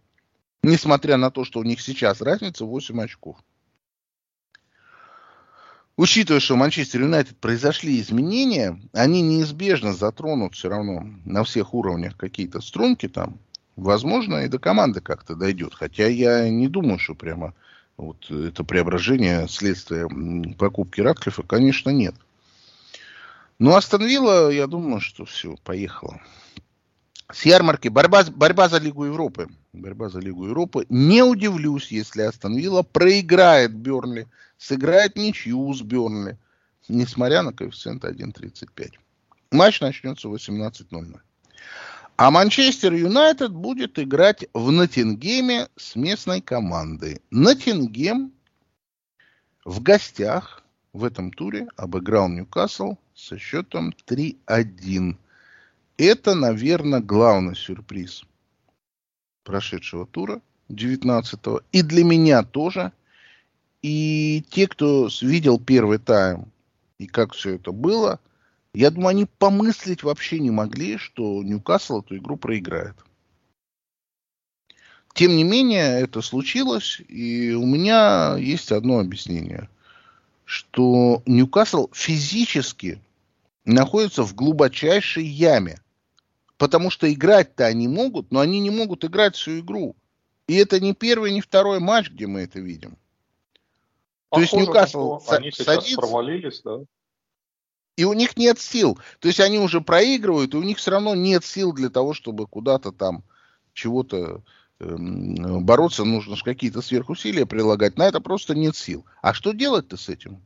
Несмотря на то, что у них сейчас разница восемь очков. Учитывая, что в Манчестер Юнайтед произошли изменения, они неизбежно затронут все равно на всех уровнях какие-то струнки там. Возможно, и до команды как-то дойдет. Хотя я не думаю, что прямо вот это преображение следствие покупки Редклиффа, конечно, нет. Но Астон Вилла, я думаю, что все, поехала. С ярмарки борьба, борьба за Лигу Европы. Борьба за Лигу Европы. Не удивлюсь, если Астон Вилла проиграет Бёрнли, сыграет ничью с Бёрнли, несмотря на коэффициент один тридцать пять. Матч начнется в восемнадцать ноль ноль. А Манчестер Юнайтед будет играть в Ноттингеме с местной командой. Ноттингем в гостях в этом туре обыграл Ньюкасл со счетом три-один. Это, наверное, главный сюрприз прошедшего тура, девятнадцатого. И для меня тоже. И те, кто видел первый тайм и как все это было, я думаю, они помыслить вообще не могли, что Ньюкасл эту игру проиграет. Тем не менее, это случилось. И у меня есть одно объяснение. Что Ньюкасл физически находится в глубочайшей яме. Потому что играть-то они могут, но они не могут играть всю игру. И это не первый, не второй матч, где мы это видим. Похоже, то есть Ньюкасл с- они садится, провалились, да? И у них нет сил. То есть они уже проигрывают, и у них все равно нет сил для того, чтобы куда-то там чего-то э- бороться. Нужно же какие-то сверхусилия прилагать. На это просто нет сил. А что делать-то с этим?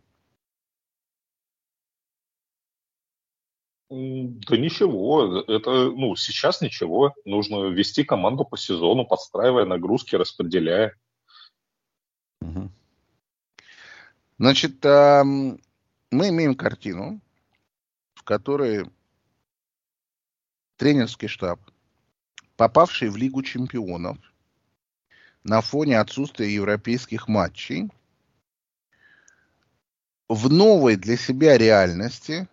Да ничего, это, ну, сейчас ничего. Нужно вести команду по сезону, подстраивая нагрузки, распределяя. Угу. Значит, э, мы имеем картину, в которой тренерский штаб, попавший в Лигу Чемпионов на фоне отсутствия европейских матчей, в новой для себя реальности...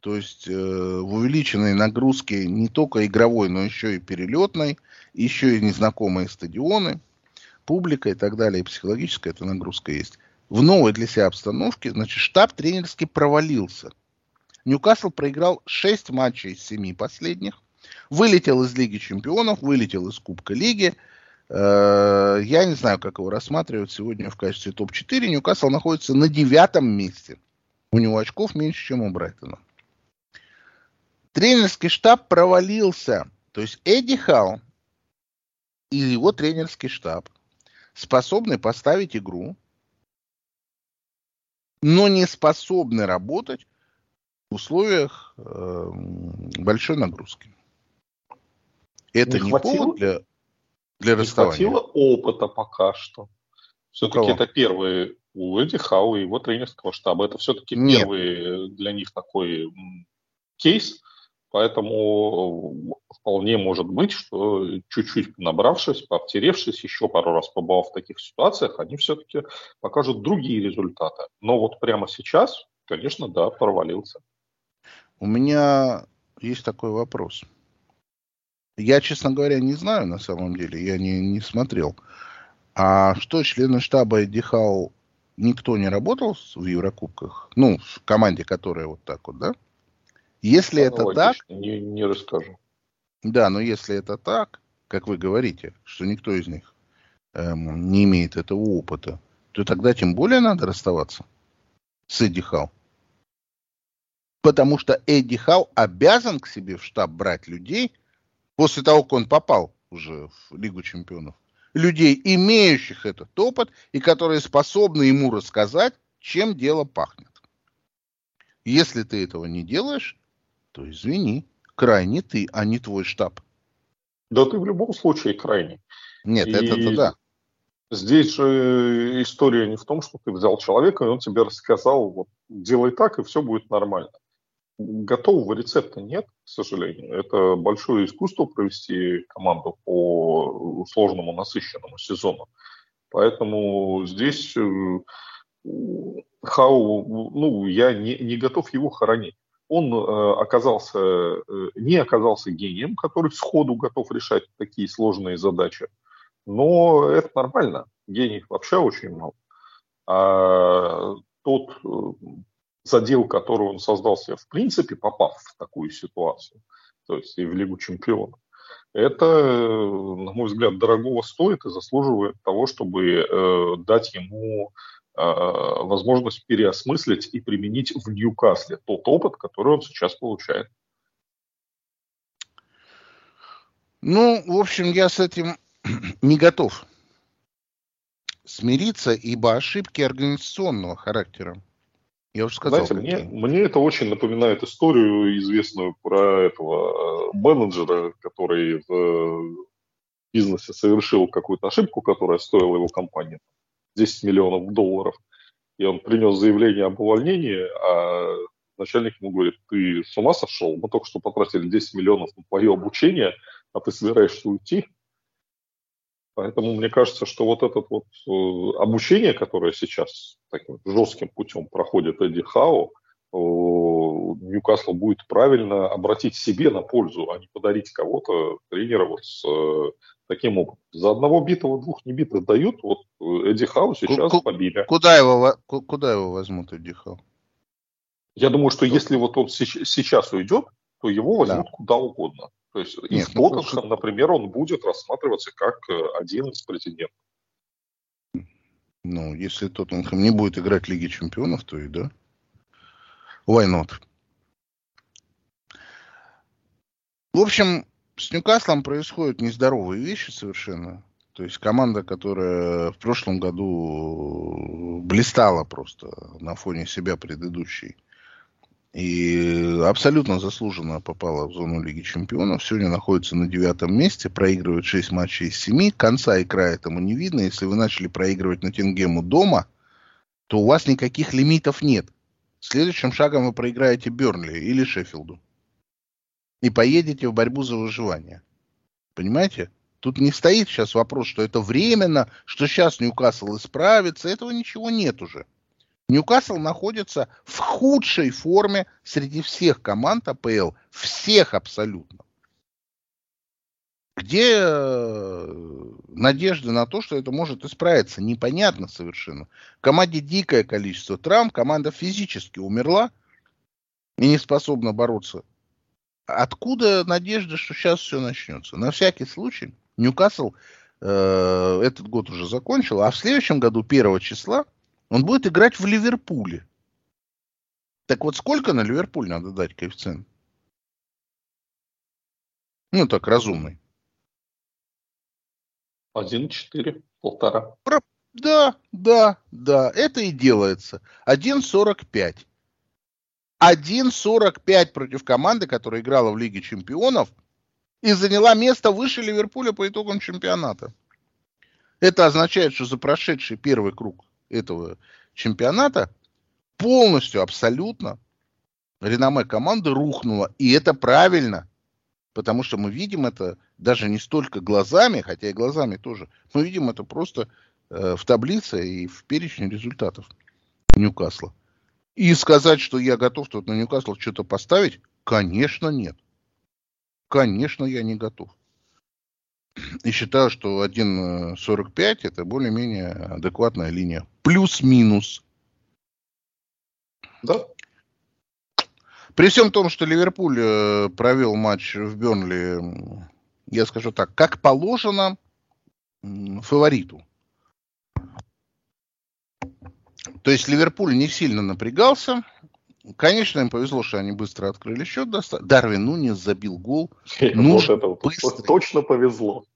То есть э, в увеличенной нагрузке не только игровой, но еще и перелетной, еще и незнакомые стадионы, публика и так далее, и психологическая эта нагрузка есть. В новой для себя обстановке, значит, штаб тренерский провалился. Ньюкасл проиграл шесть матчей из семи последних, вылетел из Лиги Чемпионов, вылетел из Кубка Лиги. Э, я не знаю, как его рассматривают сегодня в качестве топ-четыре. Ньюкасл находится на девятом месте. У него очков меньше, чем у Брайтона. Тренерский штаб провалился. То есть Эдди Хау и его тренерский штаб способны поставить игру, но не способны работать в условиях э, большой нагрузки. Это не, не повод для, для не расставания. Не хватило опыта пока что. Все-таки это первые у Эдди Хау и его тренерского штаба. Это все-таки Нет. первый для них такой кейс. Поэтому вполне может быть, что чуть-чуть набравшись, пообтеревшись, еще пару раз побывав в таких ситуациях, они все-таки покажут другие результаты. Но вот прямо сейчас, конечно, да, провалился. У меня есть такой вопрос. Я, честно говоря, не знаю на самом деле, я не, не смотрел. А что, члены штаба Эдди Хау, никто не работал в Еврокубках? Ну, в команде, которая вот так вот, да? Если это так, не, не расскажу. Да, но если это так, как вы говорите, что никто из них эм, не имеет этого опыта, то тогда тем более надо расставаться с Эдди Хау. Потому что Эдди Хау обязан к себе в штаб брать людей, после того, как он попал уже в Лигу Чемпионов, людей, имеющих этот опыт и которые способны ему рассказать, чем дело пахнет. Если ты этого не делаешь, то извини, крайний ты, а не твой штаб. Да ты в любом случае крайний. Нет, и это-то да. Здесь же история не в том, что ты взял человека, и он тебе рассказал, вот, делай так, и все будет нормально. Готового рецепта нет, к сожалению. Это большое искусство провести команду по сложному, насыщенному сезону. Поэтому здесь Хау, ну, я не, не готов его хоронить. Он э, оказался, э, не оказался гением, который сходу готов решать такие сложные задачи. Но это нормально. Гений вообще очень мало. А тот э, задел, который он создал себе, в принципе, попав в такую ситуацию, то есть и в Лигу Чемпионов, это, на мой взгляд, дорогого стоит и заслуживает того, чтобы э, дать ему возможность переосмыслить и применить в Ньюкасле тот опыт, который он сейчас получает. Ну, в общем, я с этим не готов смириться, ибо ошибки организационного характера. Я уже сказал. Знаете, мне, мне это очень напоминает историю, известную про этого менеджера, который в бизнесе совершил какую-то ошибку, которая стоила его компании десять миллионов долларов, и он принес заявление об увольнении, а начальник ему говорит: ты с ума сошел? Мы только что потратили десять миллионов на твое обучение, а ты собираешься уйти? Поэтому мне кажется, что вот это вот обучение, которое сейчас таким жестким путем проходит Эдди Хау, Ньюкасл будет правильно обратить себе на пользу, а не подарить кого-то тренера вот с таким образом. За одного битого двух небитых дают. Вот Эдди Хау сейчас К- побили. Куда его, куда его возьмут, Эдди Хау? Я думаю, что Кто? если вот он се- сейчас уйдет, то его возьмут да. куда угодно. То есть и в Тоттенхэм, например, он будет рассматриваться как один из претендентов. Ну, если Тоттенхэм не будет играть в Лиге Чемпионов, то и да. Why not? В общем, с Ньюкаслом происходят нездоровые вещи совершенно. То есть команда, которая в прошлом году блистала просто на фоне себя предыдущей и абсолютно заслуженно попала в зону Лиги Чемпионов, сегодня находится на девятом месте, проигрывает шесть матчей из семи. Конца и края этому не видно. Если вы начали проигрывать Ноттингему дома, то у вас никаких лимитов нет. Следующим шагом вы проиграете Бёрнли или Шеффилду. И поедете в борьбу за выживание. Понимаете? Тут не стоит сейчас вопрос, что это временно, что сейчас Ньюкасл исправится. Этого ничего нет уже. Ньюкасл находится в худшей форме среди всех команд АПЛ. Всех абсолютно. Где надежда на то, что это может исправиться? Непонятно совершенно. В команде дикое количество травм. Команда физически умерла и не способна бороться. Откуда надежда, что сейчас все начнется? На всякий случай, Ньюкасл э, этот год уже закончил, а в следующем году, первого числа, он будет играть в Ливерпуле. Так вот, сколько на Ливерпуль надо дать коэффициент? Ну, так, разумный. один четыре, полтора. Да, да, да, это и делается. один сорок пять. один сорок пять против команды, которая играла в Лиге Чемпионов и заняла место выше Ливерпуля по итогам чемпионата. Это означает, что за прошедший первый круг этого чемпионата полностью, абсолютно реноме команды рухнуло. И это правильно, потому что мы видим это даже не столько глазами, хотя и глазами тоже. Мы видим это просто э, в таблице и в перечне результатов Ньюкасла. И сказать, что я готов тут на Ньюкасл что-то поставить, конечно, нет. Конечно, я не готов. И считаю, что один сорок пять это более-менее адекватная линия. Плюс-минус. Да. При всем том, что Ливерпуль провел матч в Бёрнли, я скажу так, как положено фавориту. То есть Ливерпуль не сильно напрягался. Конечно, им повезло, что они быстро открыли счет. Дарвин Нунес забил гол. Ну, вот это вот точно повезло.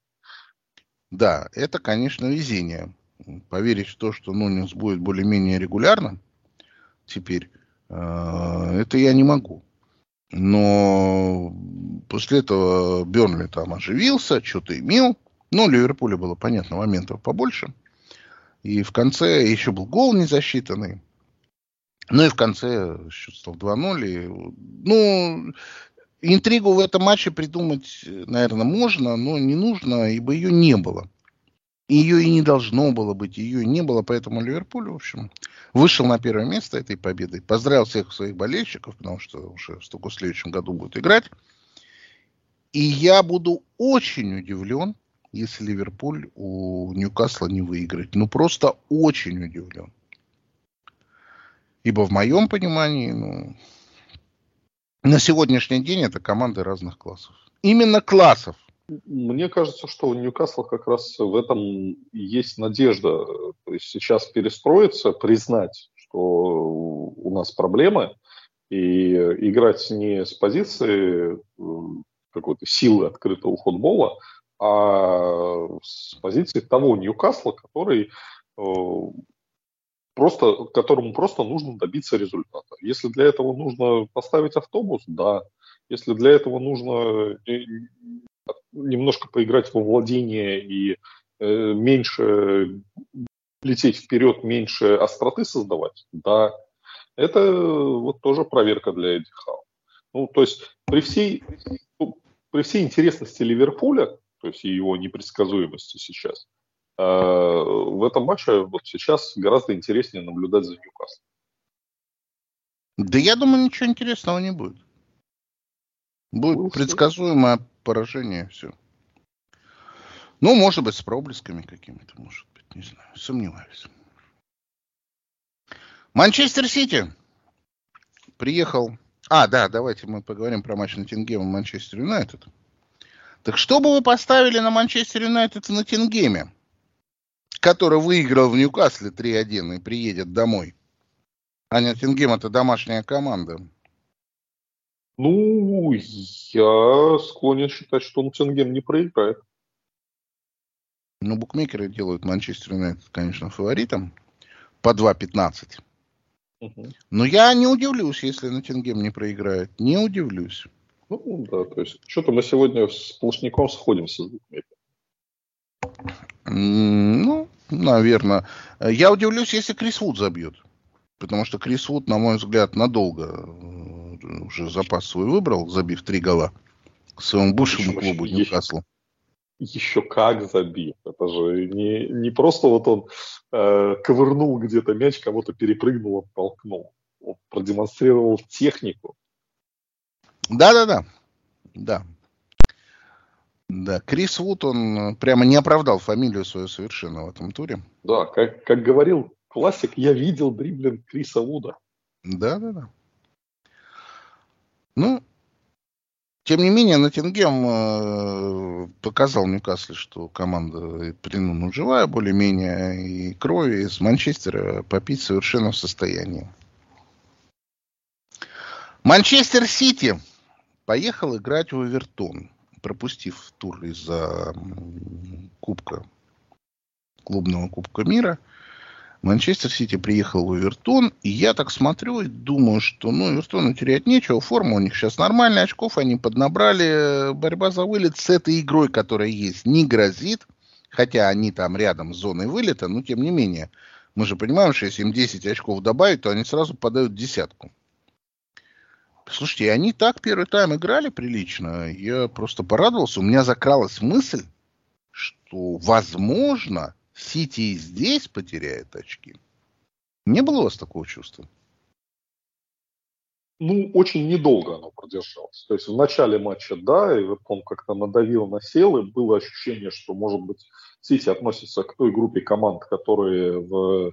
Да, это, конечно, везение. Поверить в то, что Нунес будет более-менее регулярным теперь, это я не могу. Но после этого Бёрнли там оживился, что-то имел. Ну, Ливерпулю было, понятно, моментов побольше. И в конце еще был гол незасчитанный. Ну и в конце счет стал два ноль. И, ну, интригу в этом матче придумать, наверное, можно, но не нужно, ибо ее не было. Ее и не должно было быть, ее и не было. Поэтому Ливерпуль, в общем, вышел на первое место этой победой. Поздравил всех своих болельщиков, потому что уже столько в следующем году будут играть. И я буду очень удивлен, если Ливерпуль у Ньюкасла не выиграет. Ну, просто очень удивлен. Ибо в моем понимании, ну, на сегодняшний день это команды разных классов. Именно классов. Мне кажется, что у Ньюкасла как раз в этом есть надежда. То есть сейчас перестроиться, признать, что у нас проблемы, и играть не с позиции какой-то силы открытого футбола, а с позиции того Ньюкасла, который... Просто, которому просто нужно добиться результата. Если для этого нужно поставить автобус, да. Если для этого нужно немножко поиграть во владение и э, меньше лететь вперед, меньше остроты создавать, да. Это вот тоже проверка для Эдди Хау. Ну, то есть при всей, при всей интересности Ливерпуля, то есть и его непредсказуемости сейчас, в этом матче вот сейчас гораздо интереснее наблюдать за Ньюкаслом. Да я думаю, ничего интересного не будет. Будет ну, предсказуемое все. Поражение, все. Ну, может быть, с проблесками какими-то, может быть, не знаю, сомневаюсь. Манчестер Сити приехал... А, да, давайте мы поговорим про матч Ноттингема и Манчестер Юнайтед. Так что бы вы поставили на Манчестер Юнайтед в Ноттингеме, который выиграл в Ньюкасле три один и приедет домой? А Ноттингем — это домашняя команда. Ну, я склонен считать, что Ноттингем не проиграет. Ну, букмекеры делают Манчестер Юнайтед, конечно, фаворитом по два пятнадцать. Угу. Но я не удивлюсь, если Ноттингем не проиграет. Не удивлюсь. Ну, да, то есть что-то мы сегодня сплошняком сходимся с букмекерами. Ну, наверное. Я удивлюсь, если Крис Вуд забьет. Потому что Крис Вуд, на мой взгляд, надолго уже запас свой выбрал, забив три гола к своему бывшему еще, клубу Ньюкаслу. Еще, еще как забил. Это же не, не просто вот он э, ковырнул где-то мяч, кого-то перепрыгнул, оттолкнул. Он продемонстрировал технику. Да-да-да. Да. Да, Крис Вуд, он прямо не оправдал фамилию свою совершенно в этом туре. Да, как, как говорил классик, я видел дриблинг Криса Вуда. Да-да-да. Ну, тем не менее, Ноттингем э, показал Ньюкаслу, что команда ну, живая более-менее, и крови из Манчестера попить совершенно в состоянии. Манчестер Сити поехал играть в Эвертон, пропустив тур из-за кубка, клубного кубка мира. Манчестер Сити приехал в Эвертон, и я так смотрю и думаю, что ну, Эвертону терять нечего, форма у них сейчас нормальная, очков они поднабрали, борьба за вылет с этой игрой, которая есть, не грозит, хотя они там рядом с зоной вылета, но тем не менее, мы же понимаем, что если им десять очков добавить, то они сразу подают десятку. Слушайте, они так первый тайм играли прилично, я просто порадовался, у меня закралась мысль, что возможно... Сити и здесь потеряет очки. Не было у вас такого чувства? Ну, очень недолго оно продержалось. То есть в начале матча, да, и вот он как-то надавил, насел, и было ощущение, что, может быть, Сити относится к той группе команд, которые в,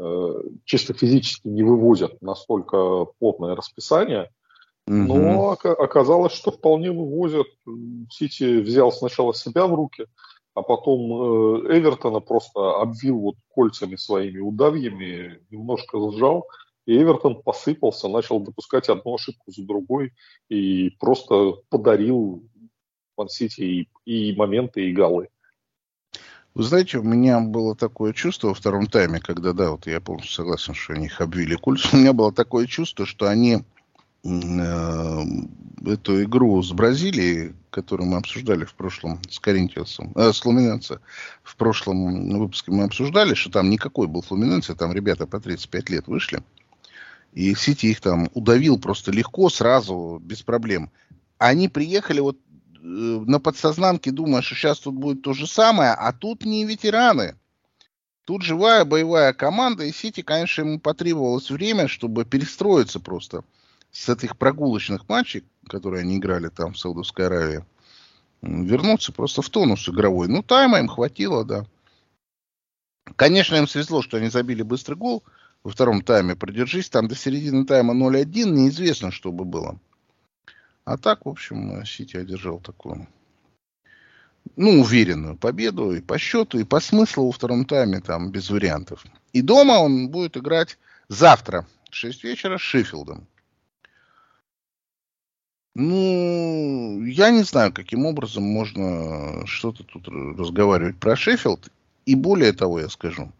э, чисто физически не вывозят настолько плотное расписание. Но угу. оказалось, что вполне вывозят. Сити взял сначала себя в руки, а потом Эвертона просто обвил вот кольцами своими удавьями, немножко сжал, и Эвертон посыпался, начал допускать одну ошибку за другой и просто подарил Ман-Сити и, и моменты, и голы. Вы знаете, у меня было такое чувство во втором тайме, когда, да, вот я полностью согласен, что они их обвили кольца, у меня было такое чувство, что они эту игру с Бразилией, которую мы обсуждали в прошлом, с Коринтиасом, э, с Флуминенсе, в прошлом выпуске мы обсуждали, что там никакой был Флуминенсе, там ребята по тридцать пять лет вышли, и Сити их там удавил просто легко, сразу, без проблем. Они приехали вот э, на подсознанке, думая, что сейчас тут будет то же самое, а тут не ветераны. Тут живая боевая команда, и Сити, конечно, ему потребовалось время, чтобы перестроиться просто. С этих прогулочных матчей, которые они играли там в Саудовской Аравии, вернуться просто в тонус игровой. Ну, тайма им хватило, да. Конечно, им свезло, что они забили быстрый гол во втором тайме. Продержись там до середины тайма ноль один, неизвестно, что бы было. А так, в общем, Сити одержал такую, ну, уверенную победу и по счету, и по смыслу во втором тайме там без вариантов. И дома он будет играть завтра в шесть вечера с Шеффилдом. Ну, я не знаю, каким образом можно что-то тут разговаривать про Шеффилд. И более того, я скажу.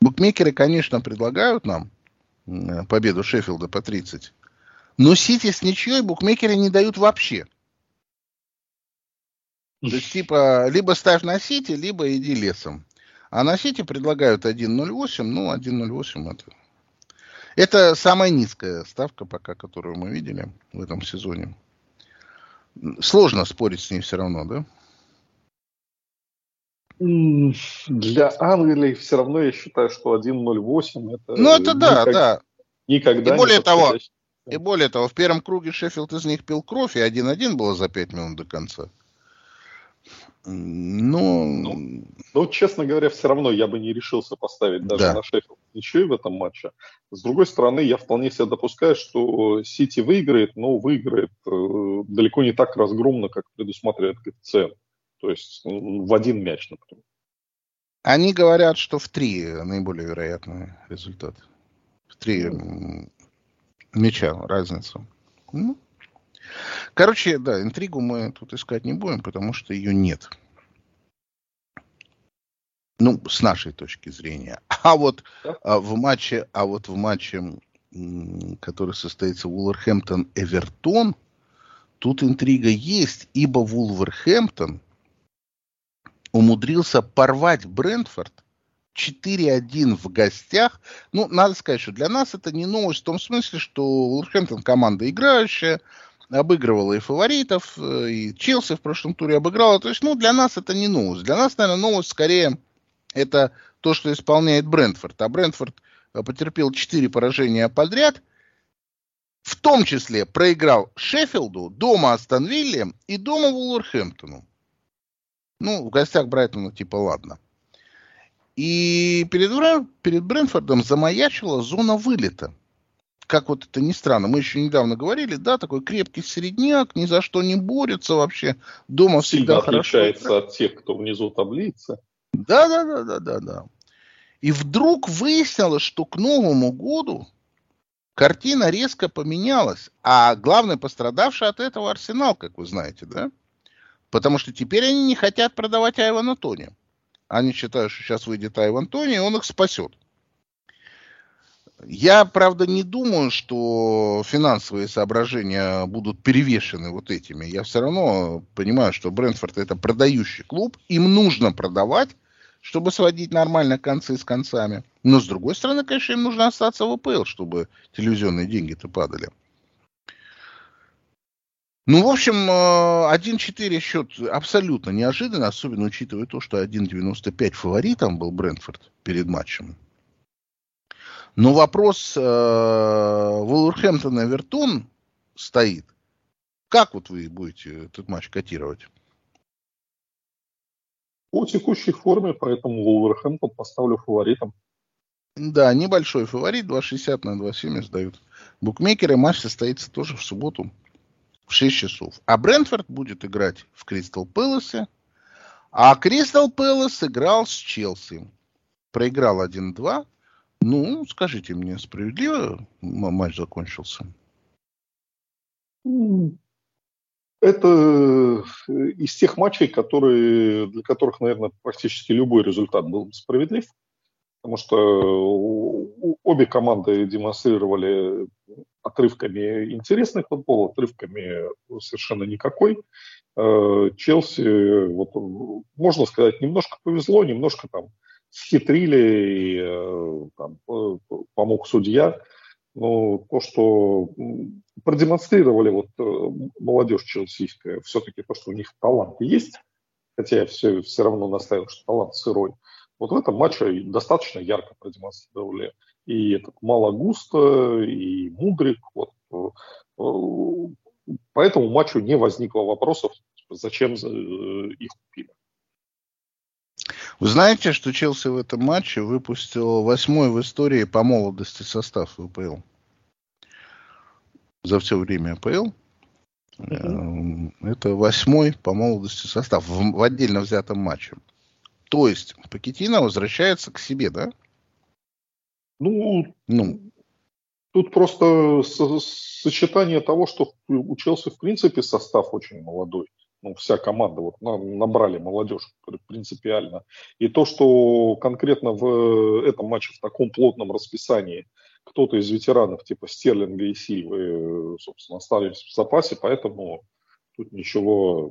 Букмекеры, конечно, предлагают нам победу Шеффилда по тридцать. Но Сити с ничьей букмекеры не дают вообще. То есть, типа, либо ставь на Сити, либо иди лесом. А на Сити предлагают один ноль восемь. Ну, один ноль восемь это... Это самая низкая ставка пока, которую мы видели в этом сезоне. Сложно спорить с ней все равно, да? Для Англии все равно я считаю, что один ноль восемь это... Ну, это никак... да, да. Никогда и более не того, И более того, в первом круге Шеффилд из них пил кровь, и один один было за пять минут до конца. Но... Ну, ну, честно говоря, все равно я бы не решился поставить даже да. на Шеффилд ничью в этом матче. С другой стороны, я вполне себе допускаю, что Сити выиграет, но выиграет э, далеко не так разгромно, как предусматривает коэффициент. То есть в один мяч, например. Они говорят, что в три наиболее вероятный результат. В три ну. мяча разница. Ну. Короче, да, интригу мы тут искать не будем, потому что ее нет. Ну, с нашей точки зрения. А вот да. а в матче, а вот в матче, который состоится Вулверхэмптон-Эвертон, тут интрига есть, ибо Вулверхэмптон умудрился порвать Брентфорд четыре один в гостях. Ну, надо сказать, что для нас это не новость в том смысле, что Вулверхэмптон команда играющая, обыгрывала и фаворитов, и Челси в прошлом туре обыграла. То есть, ну, для нас это не новость. Для нас, наверное, новость скорее это то, что исполняет Брентфорд. А Брентфорд потерпел четыре поражения подряд. В том числе проиграл Шеффилду, дома Астон Вилле и дома Вулверхэмптону. Ну, в гостях Брайтона типа ладно. И перед, перед Брентфордом замаячила зона вылета. Как вот это ни странно, мы еще недавно говорили, да, такой крепкий середняк, ни за что не борется вообще, дома всегда, всегда хорошо. Отличается от тех, кто внизу таблицы. Да-да-да-да-да. И вдруг выяснилось, что к Новому году картина резко поменялась, а главный пострадавший от этого Арсенал, как вы знаете, да? Потому что теперь они не хотят продавать Айвана Тони. Они считают, что сейчас выйдет Айван Тони, и он их спасет. Я, правда, не думаю, что финансовые соображения будут перевешены вот этими. Я все равно понимаю, что Брентфорд — это продающий клуб. Им нужно продавать, чтобы сводить нормально концы с концами. Но, с другой стороны, конечно, им нужно остаться в АПЛ, чтобы телевизионные деньги-то падали. Ну, в общем, один-четыре счет абсолютно неожиданно, особенно учитывая то, что один девяносто пять фаворитом был Брентфорд перед матчем. Но вопрос э, Вулверхэмптон и Эвертон стоит. Как вот вы будете этот матч котировать? По текущей форме, поэтому Вулверхэмптон поставлю фаворитом. Да, небольшой фаворит, два шестьдесят на два семьдесят дают букмекеры. Матч состоится тоже в субботу в шесть часов. А Брентфорд будет играть в Кристал Пэласе. А Кристал Пэлас играл с Челси. Проиграл один-два. Ну, скажите мне, справедливо матч закончился? Это из тех матчей, которые, для которых, наверное, практически любой результат был бы справедлив. Потому что обе команды демонстрировали отрывками интересный футбол, отрывками совершенно никакой. Челси, вот, можно сказать, немножко повезло, немножко там схитрили, и там, помог судья. Но то, что продемонстрировали вот молодежь челсийская, все-таки то, что у них талант есть, хотя я все, все равно настаиваю, что талант сырой, вот в этом матче достаточно ярко продемонстрировали и этот Малагуста, и Мудрик. Вот. По этому матчу не возникло вопросов, зачем их купили. Вы знаете, что Челси в этом матче выпустил восьмой в истории по молодости состав в АПЛ? За все время АПЛ. Mm-hmm. Это восьмой по молодости состав в, в отдельно взятом матче. То есть Пакетина возвращается к себе, да? Ну, ну. Тут просто со- сочетание того, что у Челси в принципе состав очень молодой. Ну, вся команда, вот, набрали молодежь принципиально. И то, что конкретно в этом матче в таком плотном расписании кто-то из ветеранов, типа Стерлинга и Сильвы, собственно, остались в запасе, поэтому тут ничего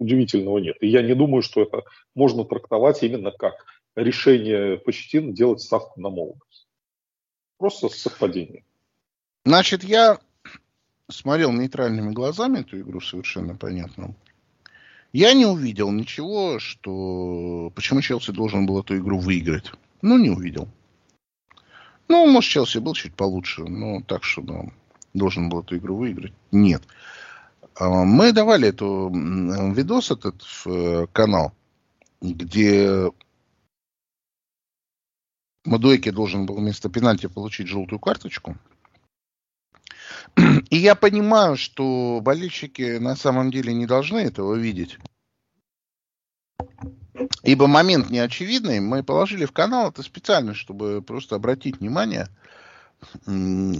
удивительного нет. И я не думаю, что это можно трактовать именно как решение Почтина делать ставку на молодость. Просто совпадение. Значит, я... смотрел нейтральными глазами эту игру, совершенно понятно. Я не увидел ничего, что... Почему Челси должен был эту игру выиграть? Ну, не увидел. Ну, может, Челси был чуть получше, но так, что ну, должен был эту игру выиграть. Нет. Мы давали эту... видос этот в канал, где Мадуэке должен был вместо пенальти получить желтую карточку. И я понимаю, что болельщики на самом деле не должны этого видеть. Ибо момент неочевидный. Мы положили в канал это специально, чтобы просто обратить внимание,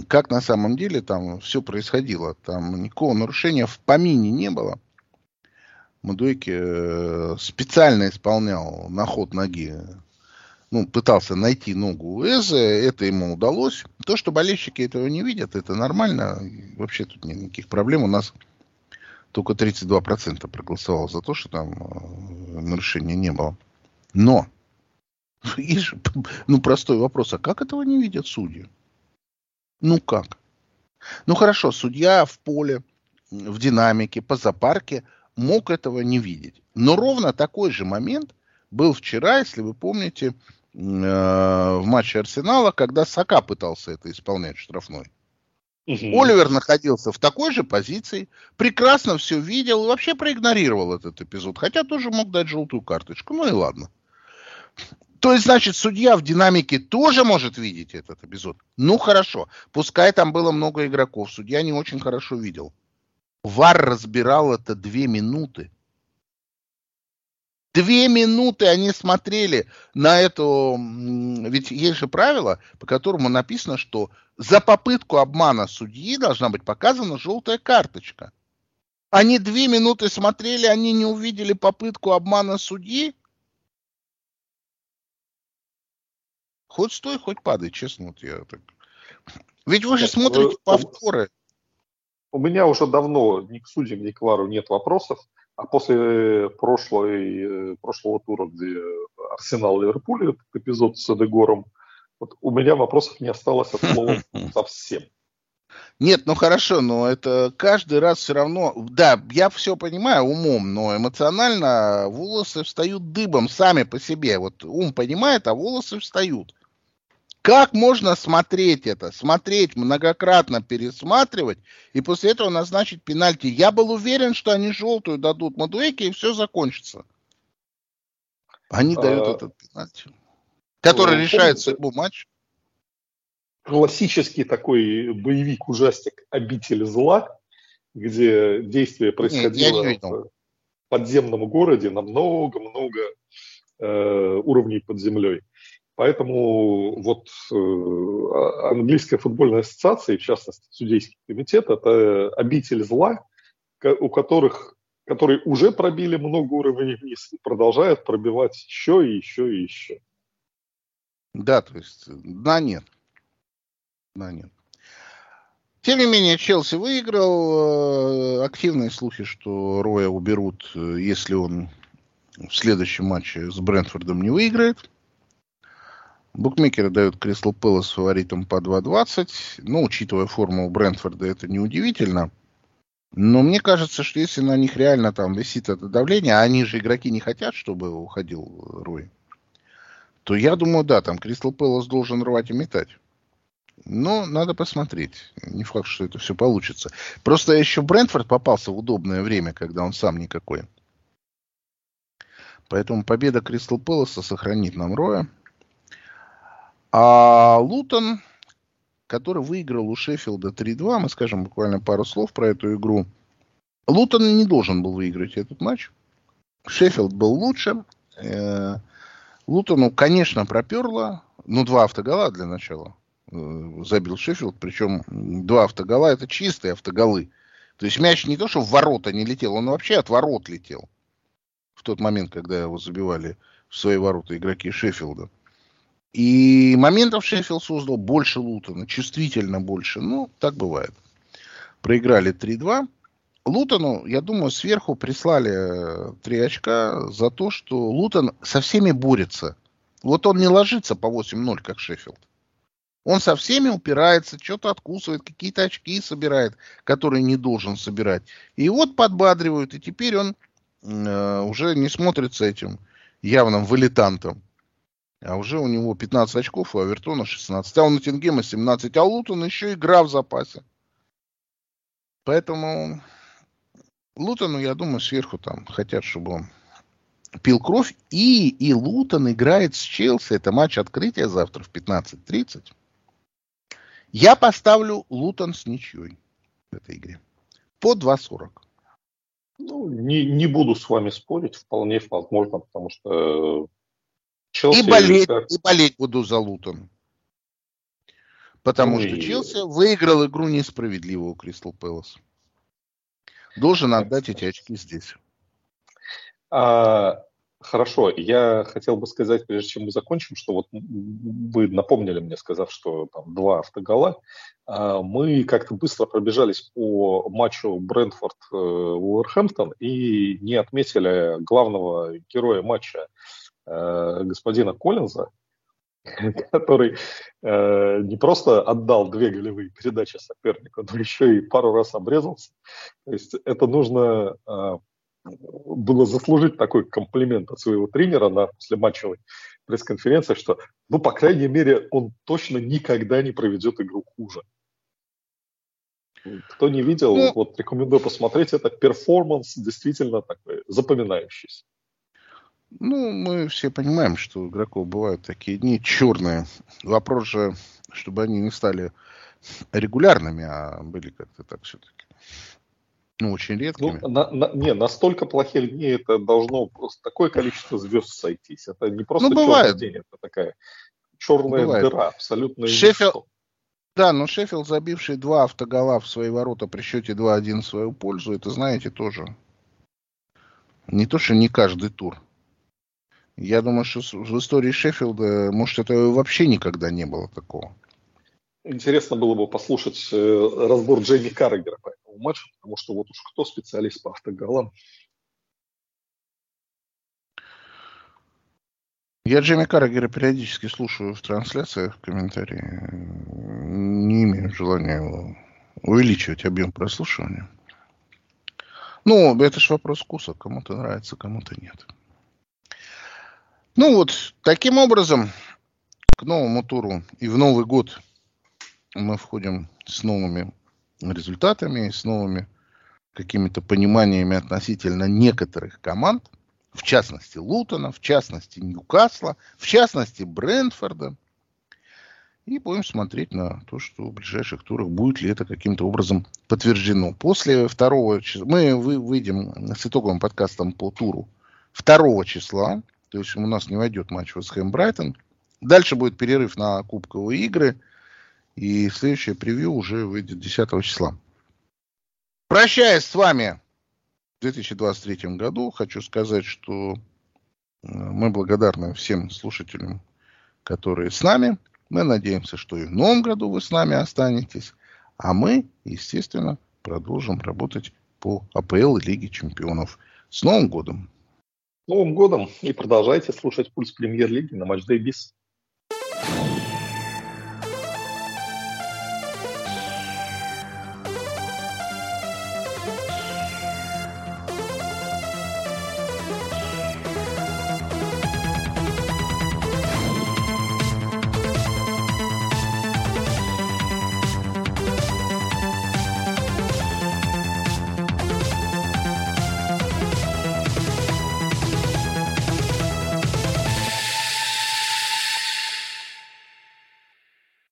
как на самом деле там все происходило. Там никакого нарушения в помине не было. Мадуэке специально исполнял на ход ноги. Ну, пытался найти ногу у Эзе, это ему удалось. То, что болельщики этого не видят, это нормально. Вообще тут нет никаких проблем. У нас только тридцать два процента проголосовало за то, что там нарушения не было. Но, ну, простой вопрос, а как этого не видят судьи? Ну, как? Ну, хорошо, судья в поле, в динамике, по запарке мог этого не видеть. Но ровно такой же момент был вчера, если вы помните, в матче Арсенала, когда Сака пытался это исполнять штрафной. Угу. Оливер находился в такой же позиции, прекрасно все видел и вообще проигнорировал этот эпизод, хотя тоже мог дать желтую карточку, ну и ладно. То есть, значит, судья в динамике тоже может видеть этот эпизод. Ну хорошо, пускай там было много игроков, судья не очень хорошо видел. ВАР разбирал это две минуты. Две минуты они смотрели на эту... Ведь есть же правило, по которому написано, что за попытку обмана судьи должна быть показана желтая карточка. Они две минуты смотрели, они не увидели попытку обмана судьи? Хоть стой, хоть падай, честно. Вот я так... Ведь вы же смотрите повторы. У меня уже давно ни к судьям, ни к Вару нет вопросов. А после прошлой, прошлого тура, где Арсенал-Ливерпуль, этот эпизод с Эдегором, вот у меня вопросов не осталось от слова совсем. Нет, ну хорошо, но это каждый раз все равно... Да, я все понимаю умом, но эмоционально волосы встают дыбом сами по себе. Вот ум понимает, а волосы встают. Как можно смотреть это? Смотреть, многократно пересматривать и после этого назначить пенальти? Я был уверен, что они желтую дадут Мадуэке и все закончится. Они а... дают этот пенальти, который ну, решает судьбу матча. Классический такой боевик-ужастик «Обитель зла», где действие происходило Нет, в подземном городе на много-много э, уровней под землей. Поэтому вот э, английская футбольная ассоциация, и в частности судейский комитет, это «Обитель зла», у которых, которые уже пробили много уровней вниз и продолжают пробивать еще и еще и еще. Да, то есть, да, нет. Да, нет. Тем не менее, Челси выиграл. Активные слухи, что Роя уберут, если он в следующем матче с Брентфордом не выиграет. Букмекеры дают Кристал Пэлас фаворитом по два двадцать. Но, учитывая форму у Брентфорда, это неудивительно. Но мне кажется, что если на них реально там висит это давление, а они же игроки не хотят, чтобы уходил Рой, то я думаю, да, там Кристал Пэлас должен рвать и метать. Но надо посмотреть. Не факт, что это все получится. Просто еще Брентфорд попался в удобное время, когда он сам никакой. Поэтому победа Кристал Пэласа сохранит нам Роя. А Лутон, который выиграл у Шеффилда три-два, мы скажем буквально пару слов про эту игру. Лутон не должен был выиграть этот матч. Шеффилд был лучше. Лутону, конечно, проперло. Ну, два автогола для начала забил Шеффилд, причем два автогола, это чистые автоголы. То есть мяч не то, что в ворота не летел, он вообще от ворот летел. В тот момент, когда его забивали в свои ворота игроки Шеффилда. И моментов Шеффилд создал больше Лутона, чувствительно больше. Ну, так бывает. Проиграли три-два. Лутону, я думаю, сверху прислали три очка за то, что Лутон со всеми борется. Вот он не ложится по восемь ноль, как Шеффилд. Он со всеми упирается, что-то откусывает, какие-то очки собирает, которые не должен собирать. И вот подбадривают, и теперь он э, уже не смотрится этим явным вылетантом. А уже у него пятнадцать очков, у Эвертона шестнадцать, а у Ноттингема семнадцать, а у Лутона еще игра в запасе. Поэтому Лутону, я думаю, сверху там хотят, чтобы он пил кровь. И, и Лутон играет с Челси. Это матч открытия завтра в пятнадцать тридцать. Я поставлю Лутон с ничьей в этой игре. По два сорок. Ну, не, не буду с вами спорить. Вполне возможно, потому что... Челси, и, болеть, как... и болеть буду за Лутон. Потому ну, что и... Челси выиграл игру несправедливо у Кристал Пэлас. Должен отдать эти очки здесь. А, хорошо. Я хотел бы сказать, прежде чем мы закончим, что вот вы напомнили мне, сказав, что там два автогола. А мы как-то быстро пробежались по матчу Брентфорд-Вулверхэмптон и не отметили главного героя матча, господина Коллинза, который э, не просто отдал две голевые передачи сопернику, но еще и пару раз обрезался. То есть это нужно э, было заслужить такой комплимент от своего тренера на послематчевой пресс-конференции, что, ну, по крайней мере, он точно никогда не проведет игру хуже. Кто не видел, ну, вот рекомендую посмотреть. Это перформанс действительно такой запоминающийся. Ну, мы все понимаем, что у игроков бывают такие дни черные. Вопрос же, чтобы они не стали регулярными, а были как-то так все-таки, ну, очень редкими. Ну, на, на, не, настолько плохие дни, это должно просто такое количество звезд сойтись. Это не просто ну, черный день, это такая черная бывает. Дыра, абсолютно Шеффилд... Да, но Шеффилд, забивший два автогола в свои ворота при счете два один в свою пользу, это, знаете, тоже не то, что не каждый тур. Я думаю, что в истории Шеффилда, может, это вообще никогда не было такого. Интересно было бы послушать разбор Джейми Каррагера по этому матчу, потому что вот уж кто специалист по автоголам. Я Джейми Каррагера периодически слушаю в трансляциях, в комментарии. Не имею желания увеличивать объем прослушивания. Ну, это же вопрос вкуса. Кому-то нравится, кому-то нет. Ну вот, таким образом, к новому туру и в Новый год мы входим с новыми результатами, с новыми какими-то пониманиями относительно некоторых команд, в частности Лутона, в частности Ньюкасла, в частности Брентфорда. И будем смотреть на то, что в ближайших турах будет ли это каким-то образом подтверждено. После второго числа мы выйдем с итоговым подкастом по туру второго числа. То есть у нас не войдет матч Вест Хэм Брайтон. Дальше будет перерыв на кубковые игры. И следующее превью уже выйдет десятого числа. Прощаясь с вами в две тысячи двадцать третьем году, хочу сказать, что мы благодарны всем слушателям, которые с нами. Мы надеемся, что и в новом году вы с нами останетесь. А мы, естественно, продолжим работать по АПЛ и Лиге Чемпионов. С Новым годом! С Новым годом! И продолжайте слушать пульс премьер-лиги на Матч Дэй Бис.